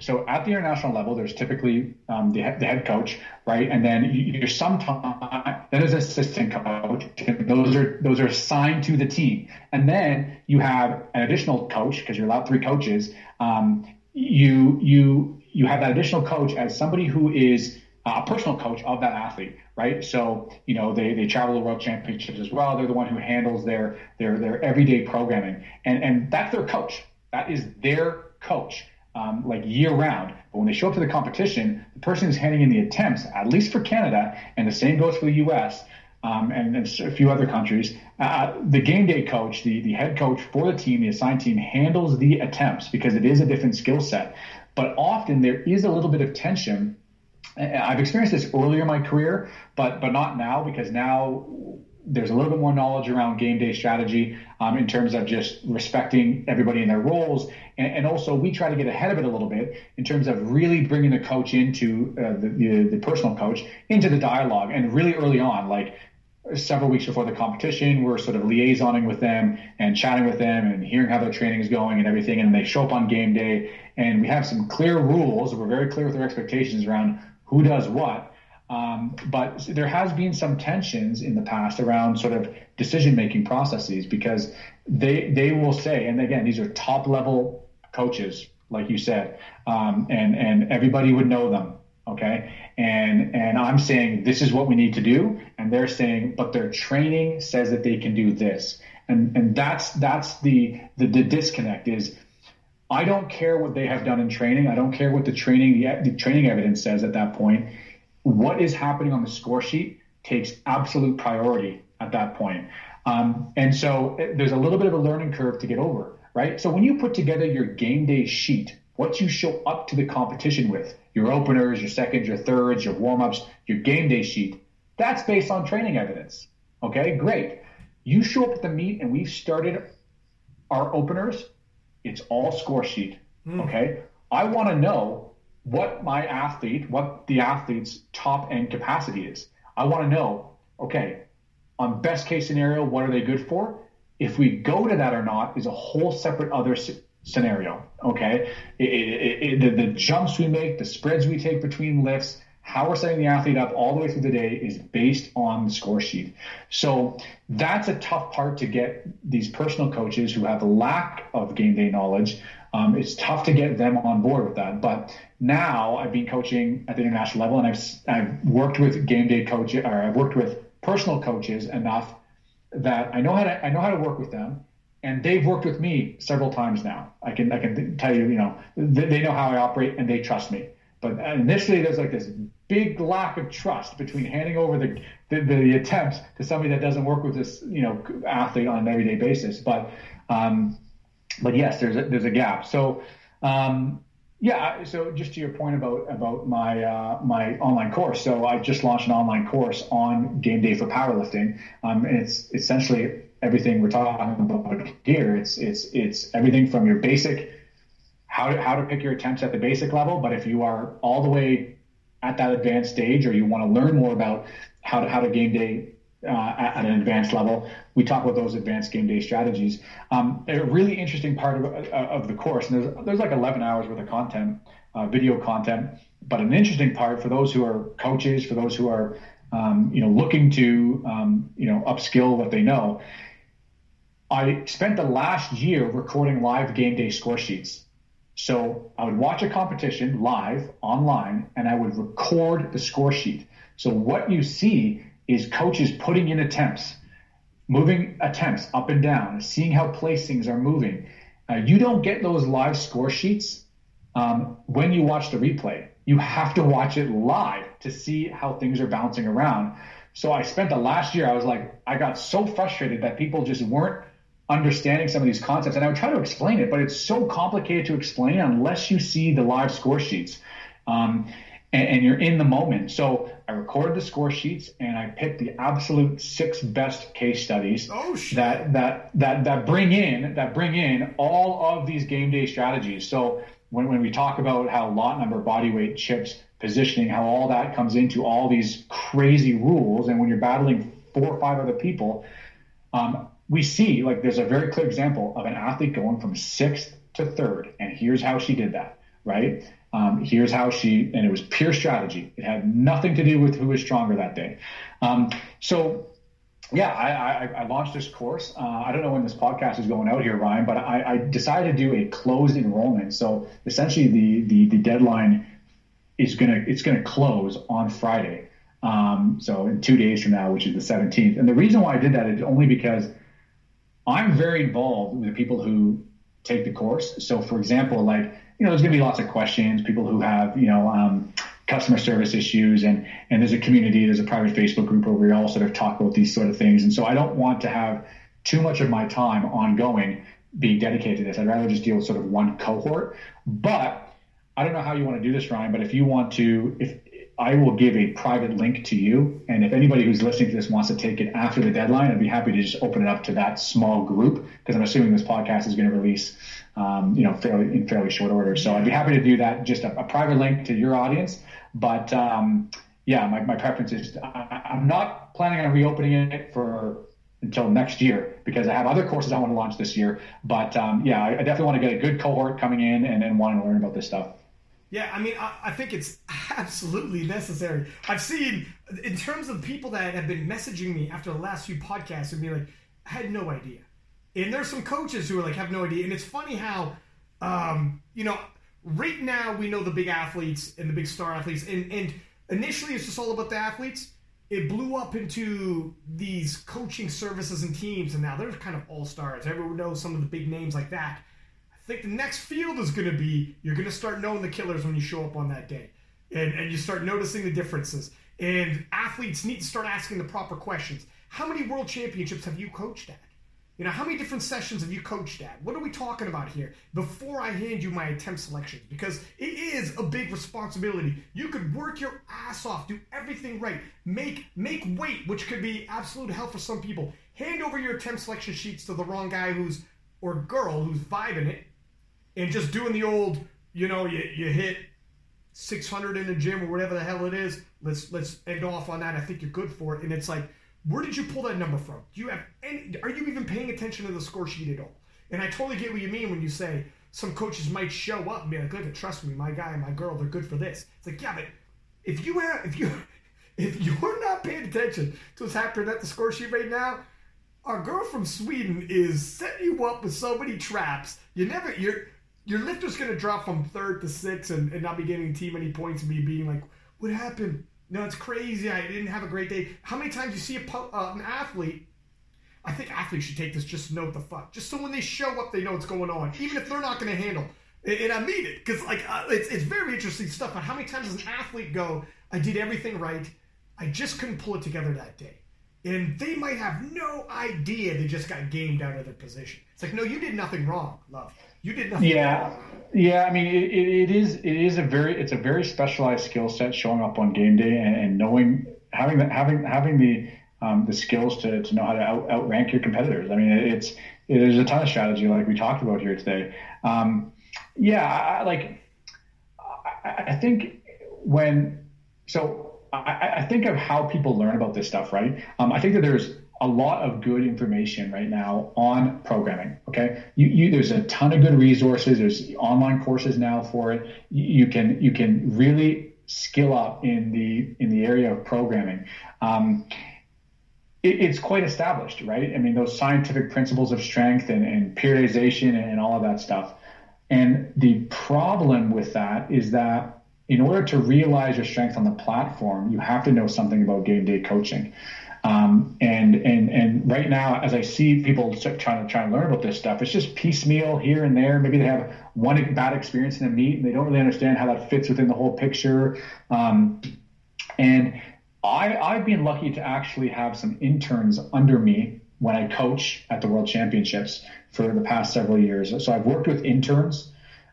So at the international level, there's typically um, the, the head coach, right? And then you're sometimes – then there's assistant coach. And those are those are assigned to the team. And then you have an additional coach because you're allowed three coaches. Um, you you you have that additional coach as somebody who is a personal coach of that athlete, right? So, you know, they, they travel the World Championships as well. They're the one who handles their their their everyday programming. And, and that's their coach. That is their coach. Um, like year round, but when they show up to the competition, the person is handing in the attempts, at least for Canada, and the same goes for the U S um, and, and a few other countries. Uh, the game day coach, the, the head coach for the team, the assigned team, handles the attempts because it is a different skill set. But often there is a little bit of tension. I've experienced this earlier in my career, but but not now because now there's a little bit more knowledge around game day strategy um, in terms of just respecting everybody in their roles. And, and also we try to get ahead of it a little bit in terms of really bringing the coach into uh, the, the, the personal coach into the dialogue. And really early on, like several weeks before the competition, we're sort of liaisoning with them and chatting with them and hearing how their training is going and everything. And they show up on game day and we have some clear rules. We're very clear with our expectations around who does what. Um, but there has been some tensions in the past around sort of decision-making processes because they they will say, and again, these are top-level coaches, like you said, um, and and everybody would know them, okay? And and I'm saying this is what we need to do, and they're saying, but their training says that they can do this, and and that's that's the the, the disconnect is. I don't care what they have done in training. I don't care what the training the, the training evidence says at that point. What is happening on the score sheet takes absolute priority at that point. Um, and so there's a little bit of a learning curve to get over, right? So when you put together your game day sheet, what you show up to the competition with, your openers, your seconds, your thirds, your warm-ups, your game day sheet, that's based on training evidence. Okay, great. You show up at the meet and we've started our openers, it's all score sheet, mm. okay? I want to know what my athlete, what the athlete's top end capacity is. I want to know, okay, on best case scenario, what are they good for? If we go to that or not is a whole separate other scenario, okay? It, it, it, the, the jumps we make, the spreads we take between lifts, how we're setting the athlete up all the way through the day is based on the score sheet. So that's a tough part to get these personal coaches who have a lack of game day knowledge. Um, it's tough to get them on board with that. But now I've been coaching at the international level, and I've I've worked with game day coaches, or I've worked with personal coaches enough that I know how to I know how to work with them, and they've worked with me several times now. I can I can tell you, you know, they, they know how I operate and they trust me. But initially, there's like this big lack of trust between handing over the the, the attempts to somebody that doesn't work with this, you know, athlete on an everyday basis. But um, but yes, there's a, there's a gap. So um, yeah, so just to your point about about my uh, my online course. So I just launched an online course on game day for powerlifting, um, and it's essentially everything we're talking about here. It's it's it's everything from your basic. How to, how to pick your attempts at the basic level, but if you are all the way at that advanced stage, or you want to learn more about how to how to game day uh, at, at an advanced level, we talk about those advanced game day strategies. Um, a really interesting part of, of the course, and there's there's like eleven hours worth of content, uh, video content, but an interesting part for those who are coaches, for those who are um, you know looking to um, you know upskill what they know. I spent the last year recording live game day score sheets. So I would watch a competition live online, and I would record the score sheet. So what you see is coaches putting in attempts, moving attempts up and down, seeing how placings are moving. Uh, you don't get those live score sheets um, when you watch the replay. You have to watch it live to see how things are bouncing around. So I spent the last year, I was like, I got so frustrated that people just weren't understanding some of these concepts, and I would try to explain it, but it's so complicated to explain unless you see the live score sheets um, and, and you're in the moment. So I recorded the score sheets, and I picked the absolute six best case studies oh, that that that that bring in that bring in all of these game day strategies. So when when we talk about how lot number, body weight, chips, positioning, how all that comes into all these crazy rules, and when you're battling four or five other people. Um, We see, like, there's a very clear example of an athlete going from sixth to third, and here's how she did that, right? Um, here's how she, and it was pure strategy. It had nothing to do with who was stronger that day. Um, so, yeah, I, I, I launched this course. Uh, I don't know when this podcast is going out here, Ryan, but I, I decided to do a closed enrollment. So essentially, the the, the deadline is gonna it's gonna close on Friday. Um, so in two days from now, which is the seventeenth, and the reason why I did that is only because I'm very involved with the people who take the course. So, for example, like, you know, there's going to be lots of questions, people who have, you know, um, customer service issues, and, and there's a community, there's a private Facebook group where we all sort of talk about these sort of things. And so I don't want to have too much of my time ongoing being dedicated to this. I'd rather just deal with sort of one cohort. But I don't know how you want to do this, Ryan, but if you want to, if I will give a private link to you. And if anybody who's listening to this wants to take it after the deadline, I'd be happy to just open it up to that small group, because I'm assuming this podcast is going to release, um, you know, fairly in fairly short order. So I'd be happy to do that, just a, a private link to your audience. But um, yeah, my, my preference is I, I'm not planning on reopening it for until next year, because I have other courses I want to launch this year. But um, yeah, I, I definitely want to get a good cohort coming in and, and wanting to learn about this stuff. Yeah, I mean, I, I think it's absolutely necessary. I've seen, in terms of people that have been messaging me after the last few podcasts and be like, I had no idea. And there's some coaches who are like, have no idea. And it's funny how, um, you know, right now we know the big athletes and the big star athletes. And, and initially it's just all about the athletes. It blew up into these coaching services and teams. And now they're kind of all-stars. Everyone knows some of the big names like that. I think the next field is going to be, you're going to start knowing the killers when you show up on that day. And, and you start noticing the differences. And athletes need to start asking the proper questions. How many world championships have you coached at? You know, how many different sessions have you coached at? What are we talking about here? Before I hand you my attempt selections, because it is a big responsibility. You could work your ass off, do everything right, make make weight, which could be absolute hell for some people. Hand over your attempt selection sheets to the wrong guy who's or girl who's vibing it. And just doing the old, you know, you, you hit six hundred in the gym or whatever the hell it is. Let's let's end off on that. I think you're good for it. And it's like, Where did you pull that number from? Do you have any, are you even paying attention to the score sheet at all? And I totally get what you mean when you say some coaches might show up and be like, look, trust me, my guy and my girl, they're good for this. It's like, yeah, but if you have, if you, if you're not paying attention to what's happening at the score sheet right now, our girl from Sweden is setting you up with so many traps. You never, you're, your lifter's going to drop from third to sixth and, and not be getting too many points and be being like, what happened? No, it's crazy. I didn't have a great day. How many times you see a, uh, an athlete? I think athletes should take this just to know what the fuck. Just so when they show up, they know what's going on, even if they're not going to handle. And I mean it, because like uh, it's it's very interesting stuff. But how many times does an athlete go, I did everything right, I just couldn't pull it together that day, and they might have no idea they just got gamed out of their position. It's like, no, you did nothing wrong, love. You did nothing yeah. wrong. Yeah, I mean, it, it is it is a very it's a very specialized skill set, showing up on game day and, and knowing having the, having having the um, the skills to, to know how to out, outrank your competitors. I mean, it's it, there's a ton of strategy like we talked about here today. Um, yeah, I, like I, I think when so I, I think of how people learn about this stuff, right? Um, I think that there's a lot of good information right now on programming. Okay. You, you, there's a ton of good resources. There's online courses now for it. You can, you can really skill up in the, in the area of programming. Um, it, it's quite established, right? I mean, those scientific principles of strength and, and periodization and, and all of that stuff. And the problem with that is that in order to realize your strength on the platform, you have to know something about game day coaching. Um, and, and, and right now, as I see people trying to try and learn about this stuff, it's just piecemeal here and there. Maybe they have one bad experience in a meet and they don't really understand how that fits within the whole picture. Um, and I, I've been lucky to actually have some interns under me when I coach at the World Championships for the past several years. So I've worked with interns,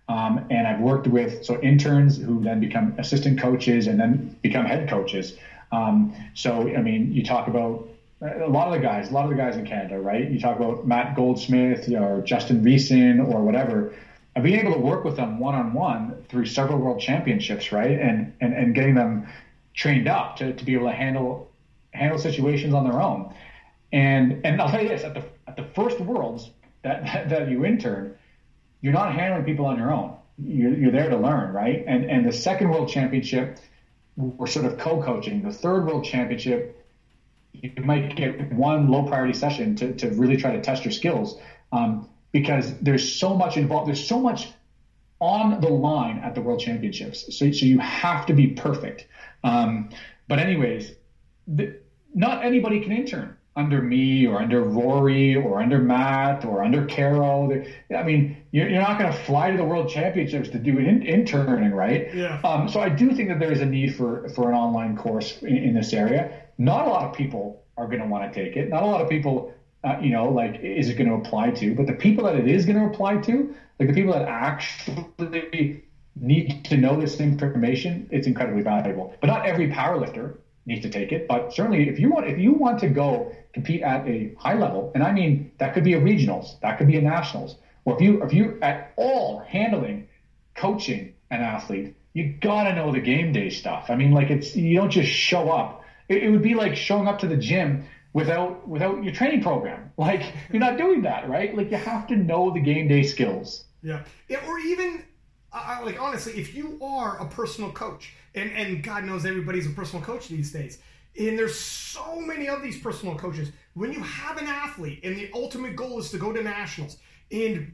um, and I've worked with, so interns who then become assistant coaches and then become head coaches. Um, so, I mean, you talk about a lot of the guys, a lot of the guys in Canada, right? You talk about Matt Goldsmith or Justin Reeson or whatever. I've been able to work with them one-on-one through several world championships, right? And, and, and getting them trained up to, to be able to handle, handle situations on their own. And, and I'll tell you this, at the, at the first worlds that, that, that you intern, you're not handling people on your own. You're, you're there to learn, right? And, and the second world championship, we're sort of co-coaching. The third world championship, you might get one low priority session to, to really try to test your skills, um, because there's so much involved. There's so much on the line at the world championships. So, so you have to be perfect. Um, but anyways, the, not anybody can intern under me or under Rory or under Matt or under Carol. I mean, you're, you're not going to fly to the World Championships to do in, interning, right? Yeah. Um, so I do think that there is a need for, for an online course in, in this area. Not a lot of people are going to want to take it. Not a lot of people, uh, you know, like, is it going to apply to? But the people that it is going to apply to, like the people that actually need to know this information, it's incredibly valuable. But not every powerlifter needs to take it, but certainly if you want, if you want to go compete at a high level, and I mean that could be a regionals, that could be a nationals, or if you if you at all handling, coaching an athlete, you gotta know the game day stuff. I mean, like it's you don't just show up. It, it would be like showing up to the gym without without your training program. Like you're not doing that, right? Like you have to know the game day skills. Yeah, yeah or even. I, like honestly, if you are a personal coach, and, and God knows everybody's a personal coach these days, and there's so many of these personal coaches, when you have an athlete and the ultimate goal is to go to nationals, and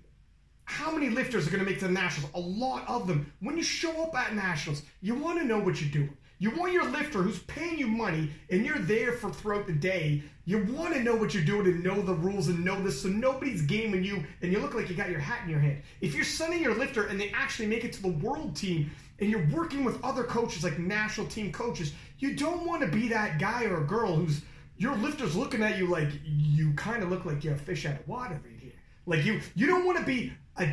how many lifters are going to make the nationals? A lot of them. When you show up at nationals, you want to know what you're doing. You want your lifter who's paying you money and you're there for throughout the day, you want to know what you're doing and know the rules and know this so nobody's gaming you and you look like you got your hat in your hand. If you're sending your lifter and they actually make it to the world team and you're working with other coaches like national team coaches, you don't want to be that guy or girl who's your lifter's looking at you like you kind of look like you're a fish out of water right here. Like you, you don't want to be a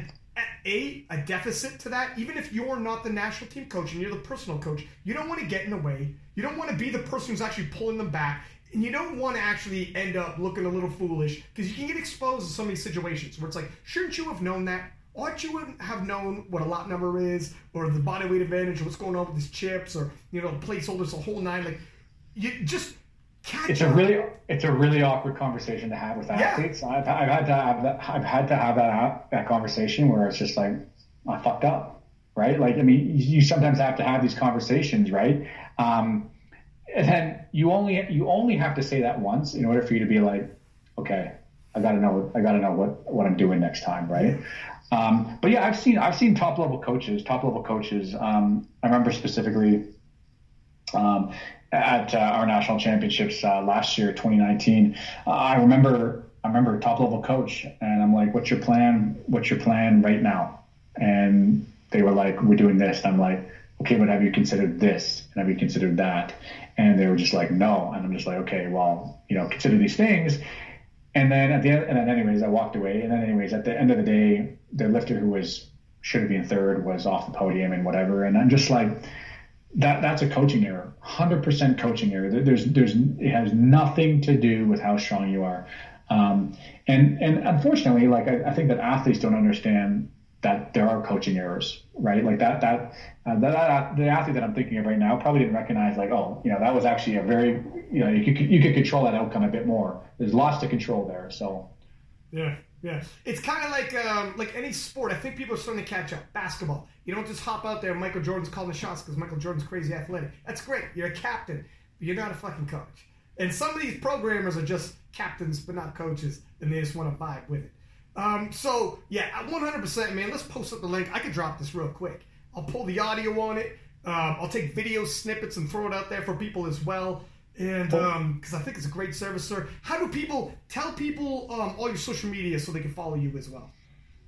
A, a deficit to that, even if you're not the national team coach and you're the personal coach, you don't want to get in the way. You don't want to be the person who's actually pulling them back, and you don't want to actually end up looking a little foolish because you can get exposed to so many situations where it's like, shouldn't you have known that? Ought you have known what a lot number is, or the body weight advantage, or what's going on with these chips, or you know placeholders, the whole nine. Like, you just Catch it's up. a really it's a really awkward conversation to have with athletes. Yeah. I've, I've had to have that, I've had to have that that conversation where it's just like, I fucked up, right? Like, I mean, you sometimes have to have these conversations, right? Um, and then you only you only have to say that once in order for you to be like, okay, I gotta know I gotta know what, what I'm doing next time, right? Um, but yeah, I've seen I've seen top level coaches, top level coaches. Um, I remember specifically um, at uh, our national championships uh, last year, twenty nineteen. Uh, I remember I remember top level coach, and I'm like, "What's your plan? What's your plan right now?" And they were like, "We're doing this." And I'm like, "Okay, but have you considered this? And have you considered that?" And they were just like, "No." And I'm just like, "Okay, well, you know, consider these things." And then at the end, and then anyways, I walked away. And then anyways, at the end of the day, the lifter who was should have been third was off the podium and whatever. And I'm just like, that that's a coaching error, one hundred percent coaching error. There's there's it has nothing to do with how strong you are. Um, and and unfortunately, like I, I think that athletes don't understand that there are coaching errors, right? Like that that, uh, that the athlete that I'm thinking of right now probably didn't recognize, like, oh, you know, that was actually a very, you know, you could you could control that outcome a bit more. There's lots to control there. So, yeah, yeah, it's kind of like um, like any sport. I think people are starting to catch up. Basketball, you don't just hop out there. Michael Jordan's calling the shots because Michael Jordan's crazy athletic. That's great. You're a captain, but you're not a fucking coach. And some of these programmers are just captains, but not coaches, and they just want to vibe with it. Um, so, yeah, one hundred percent, man, let's post up the link. I could drop this real quick. I'll pull the audio on it. Um, I'll take video snippets and throw it out there for people as well. And um, because I think it's a great service, sir. How do people tell people um, all your social media so they can follow you as well?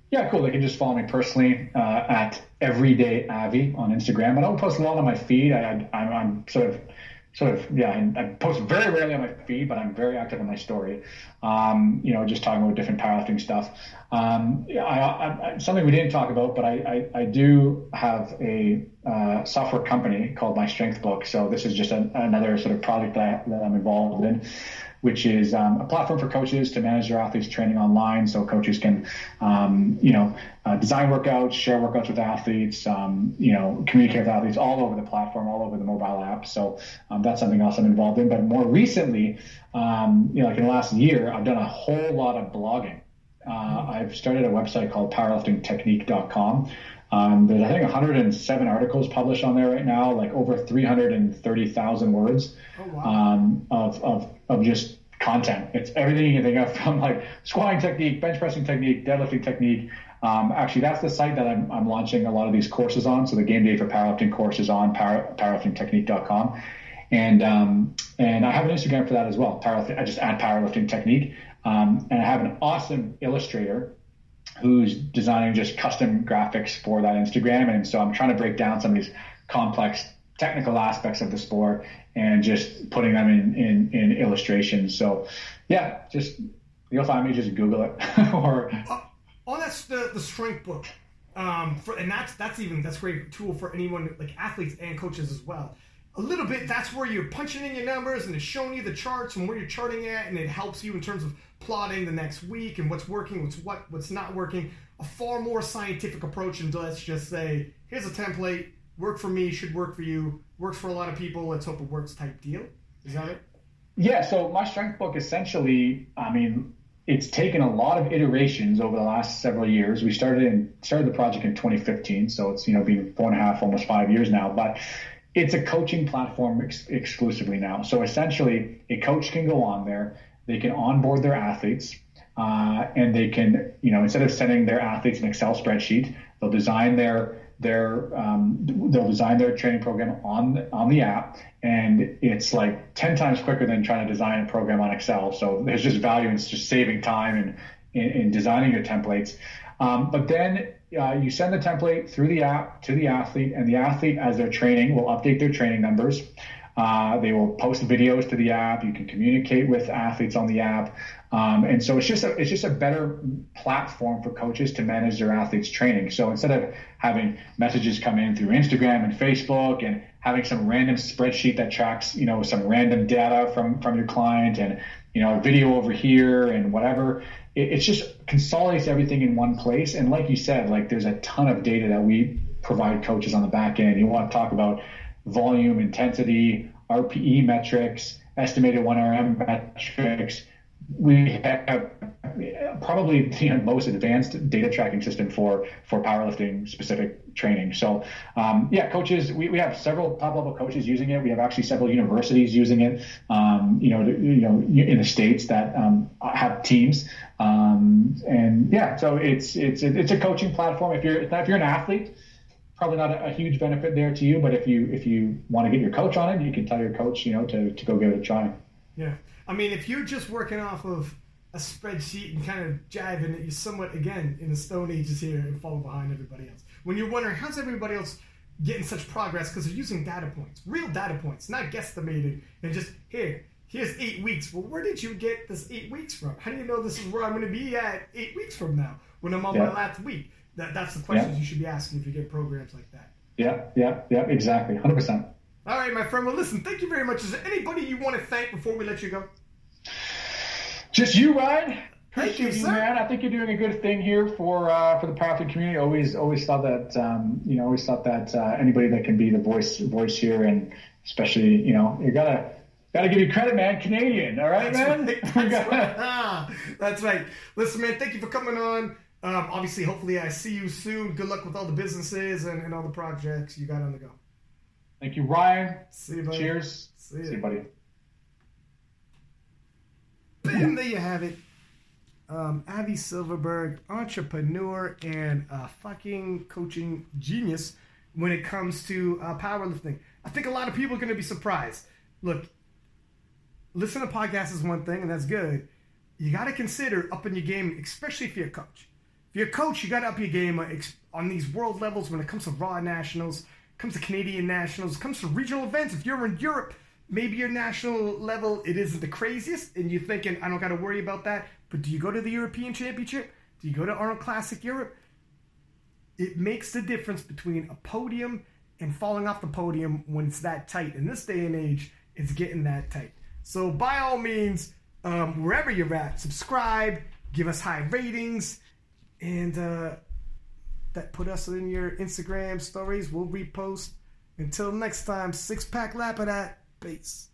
Yeah, cool. They can just follow me personally uh, at EverydayAvi on Instagram. I don't post a lot on my feed. I, I, I'm sort of... Sort of, yeah, I, I post very rarely on my feed, but I'm very active in my story, um, you know, just talking about different powerlifting stuff. Um, I, I, I, something we didn't talk about, but I, I, I do have a uh, software company called My Strength Book. So this is just an, another sort of project that, that I'm involved in, which is um, a platform for coaches to manage their athletes' training online. So coaches can, um, you know, uh, design workouts, share workouts with athletes, um, you know, communicate with athletes all over the platform, all over the mobile app. So um, that's something else I'm involved in. But more recently, um, you know, like in the last year, I've done a whole lot of blogging. Uh, I've started a website called Powerlifting Technique dot com. Um, there's, I think, one hundred seven articles published on there right now, like over three hundred thirty thousand words. Oh, wow. um, of, of of just content. It's everything you can think of, from like squatting technique, bench pressing technique, deadlifting technique. Um, actually, that's the site that I'm, I'm launching a lot of these courses on. So the Game Day for Powerlifting course is on power, powerlifting technique dot com. And um, and I have an Instagram for that as well. Powerlifting, I just add powerlifting technique. Um, and I have an awesome illustrator who's designing just custom graphics for that Instagram. And so I'm trying to break down some of these complex technical aspects of the sport and just putting them in, in, in illustration. So yeah, just, you'll find me, just Google it. or uh, Oh, that's the, the strength book. Um, for, and that's, that's even, that's a great tool for anyone, like athletes and coaches as well. A little bit, that's where you're punching in your numbers and it's showing you the charts and where you're charting at, and it helps you in terms of plotting the next week and what's working, what's what, what's not working. A far more scientific approach, and let's just say, here's a template, work for me, should work for you, works for a lot of people, let's hope it works type deal. Is that it? Yeah, so My Strength Book essentially, I mean, it's taken a lot of iterations over the last several years. We started in started the project in twenty fifteen, so it's, you know, been four and a half, almost five years now, but it's a coaching platform ex- exclusively now. So essentially, a coach can go on there, they can onboard their athletes, uh, and they can, you know, instead of sending their athletes an Excel spreadsheet, they'll design their their um, they'll design their training program on on the app, and it's like ten times quicker than trying to design a program on Excel. So there's just value in just saving time and in, in designing your templates. Um, but then uh, you send the template through the app to the athlete, and the athlete, as they're training, will update their training numbers. Uh, they will post videos to the app. You can communicate with athletes on the app, um, and so it's just a, it's just a better platform for coaches to manage their athletes' training. So instead of having messages come in through Instagram and Facebook, and having some random spreadsheet that tracks, you know, some random data from from your client, and, you know, a video over here and whatever. It, it just consolidates everything in one place. And like you said, like, there's a ton of data that we provide coaches on the back end. You want to talk about volume, intensity, R P E metrics, estimated one R M metrics, we have probably the most advanced data tracking system for for powerlifting specific training. So um, yeah, coaches, we, we have several top level coaches using it. We have actually several universities using it, um, you know, to, you know, in the States that um, have teams. Um, and yeah, so it's it's it's a coaching platform. If you're if you're an athlete, probably not a, a huge benefit there to you. But if you if you want to get your coach on it, you can tell your coach, you know, to to go give it a try. Yeah, I mean, if you're just working off of a spreadsheet and kind of jiving it, you're somewhat, again, in the Stone Ages here and falling behind everybody else. When you're wondering, how's everybody else getting such progress? Because they're using data points, real data points, not guesstimated, and just, here, here's eight weeks. Well, where did you get this eight weeks from? How do you know this is where I'm going to be at eight weeks from now when I'm on yeah. my last week? That, that's the questions yeah. you should be asking if you get programs like that. Yeah, yeah, yeah, exactly, one hundred percent. All right, my friend. Well, listen, thank you very much. Is there anybody you want to thank before we let you go? Just you, Ryan. Appreciate Thank you, you, man. I think you're doing a good thing here for uh, for the powerlifting community. Always, always thought that um, you know, always thought that uh, anybody that can be the voice voice here, and especially, you know, you gotta gotta give you credit, man. Canadian, all right, that's man. Right. That's, right. Ah, that's right. Listen, man. Thank you for coming on. Um, obviously, hopefully, I see you soon. Good luck with all the businesses and, and all the projects you got on the go. Thank you, Ryan. See you, buddy. Cheers. See you, See you buddy. Bam, there you have it. Um, Avi Silverberg, entrepreneur and a fucking coaching genius when it comes to uh, powerlifting. I think a lot of people are going to be surprised. Look, listen to podcasts is one thing, and that's good. You got to consider upping your game, especially if you're a coach. If you're a coach, you got to up your game on these world levels when it comes to raw nationals, comes to Canadian nationals, comes to regional events. If you're in Europe, maybe your national level, it isn't the craziest, and you're thinking, I don't got to worry about that. But do you go to the European Championship? Do you go to Arnold Classic Europe? It makes the difference between a podium and falling off the podium when it's that tight. In this day and age, it's getting that tight. So by all means, um, wherever you're at, subscribe, give us high ratings, and uh that put us in your Instagram stories. We'll repost. Until next time, six-pack lap of that. Peace.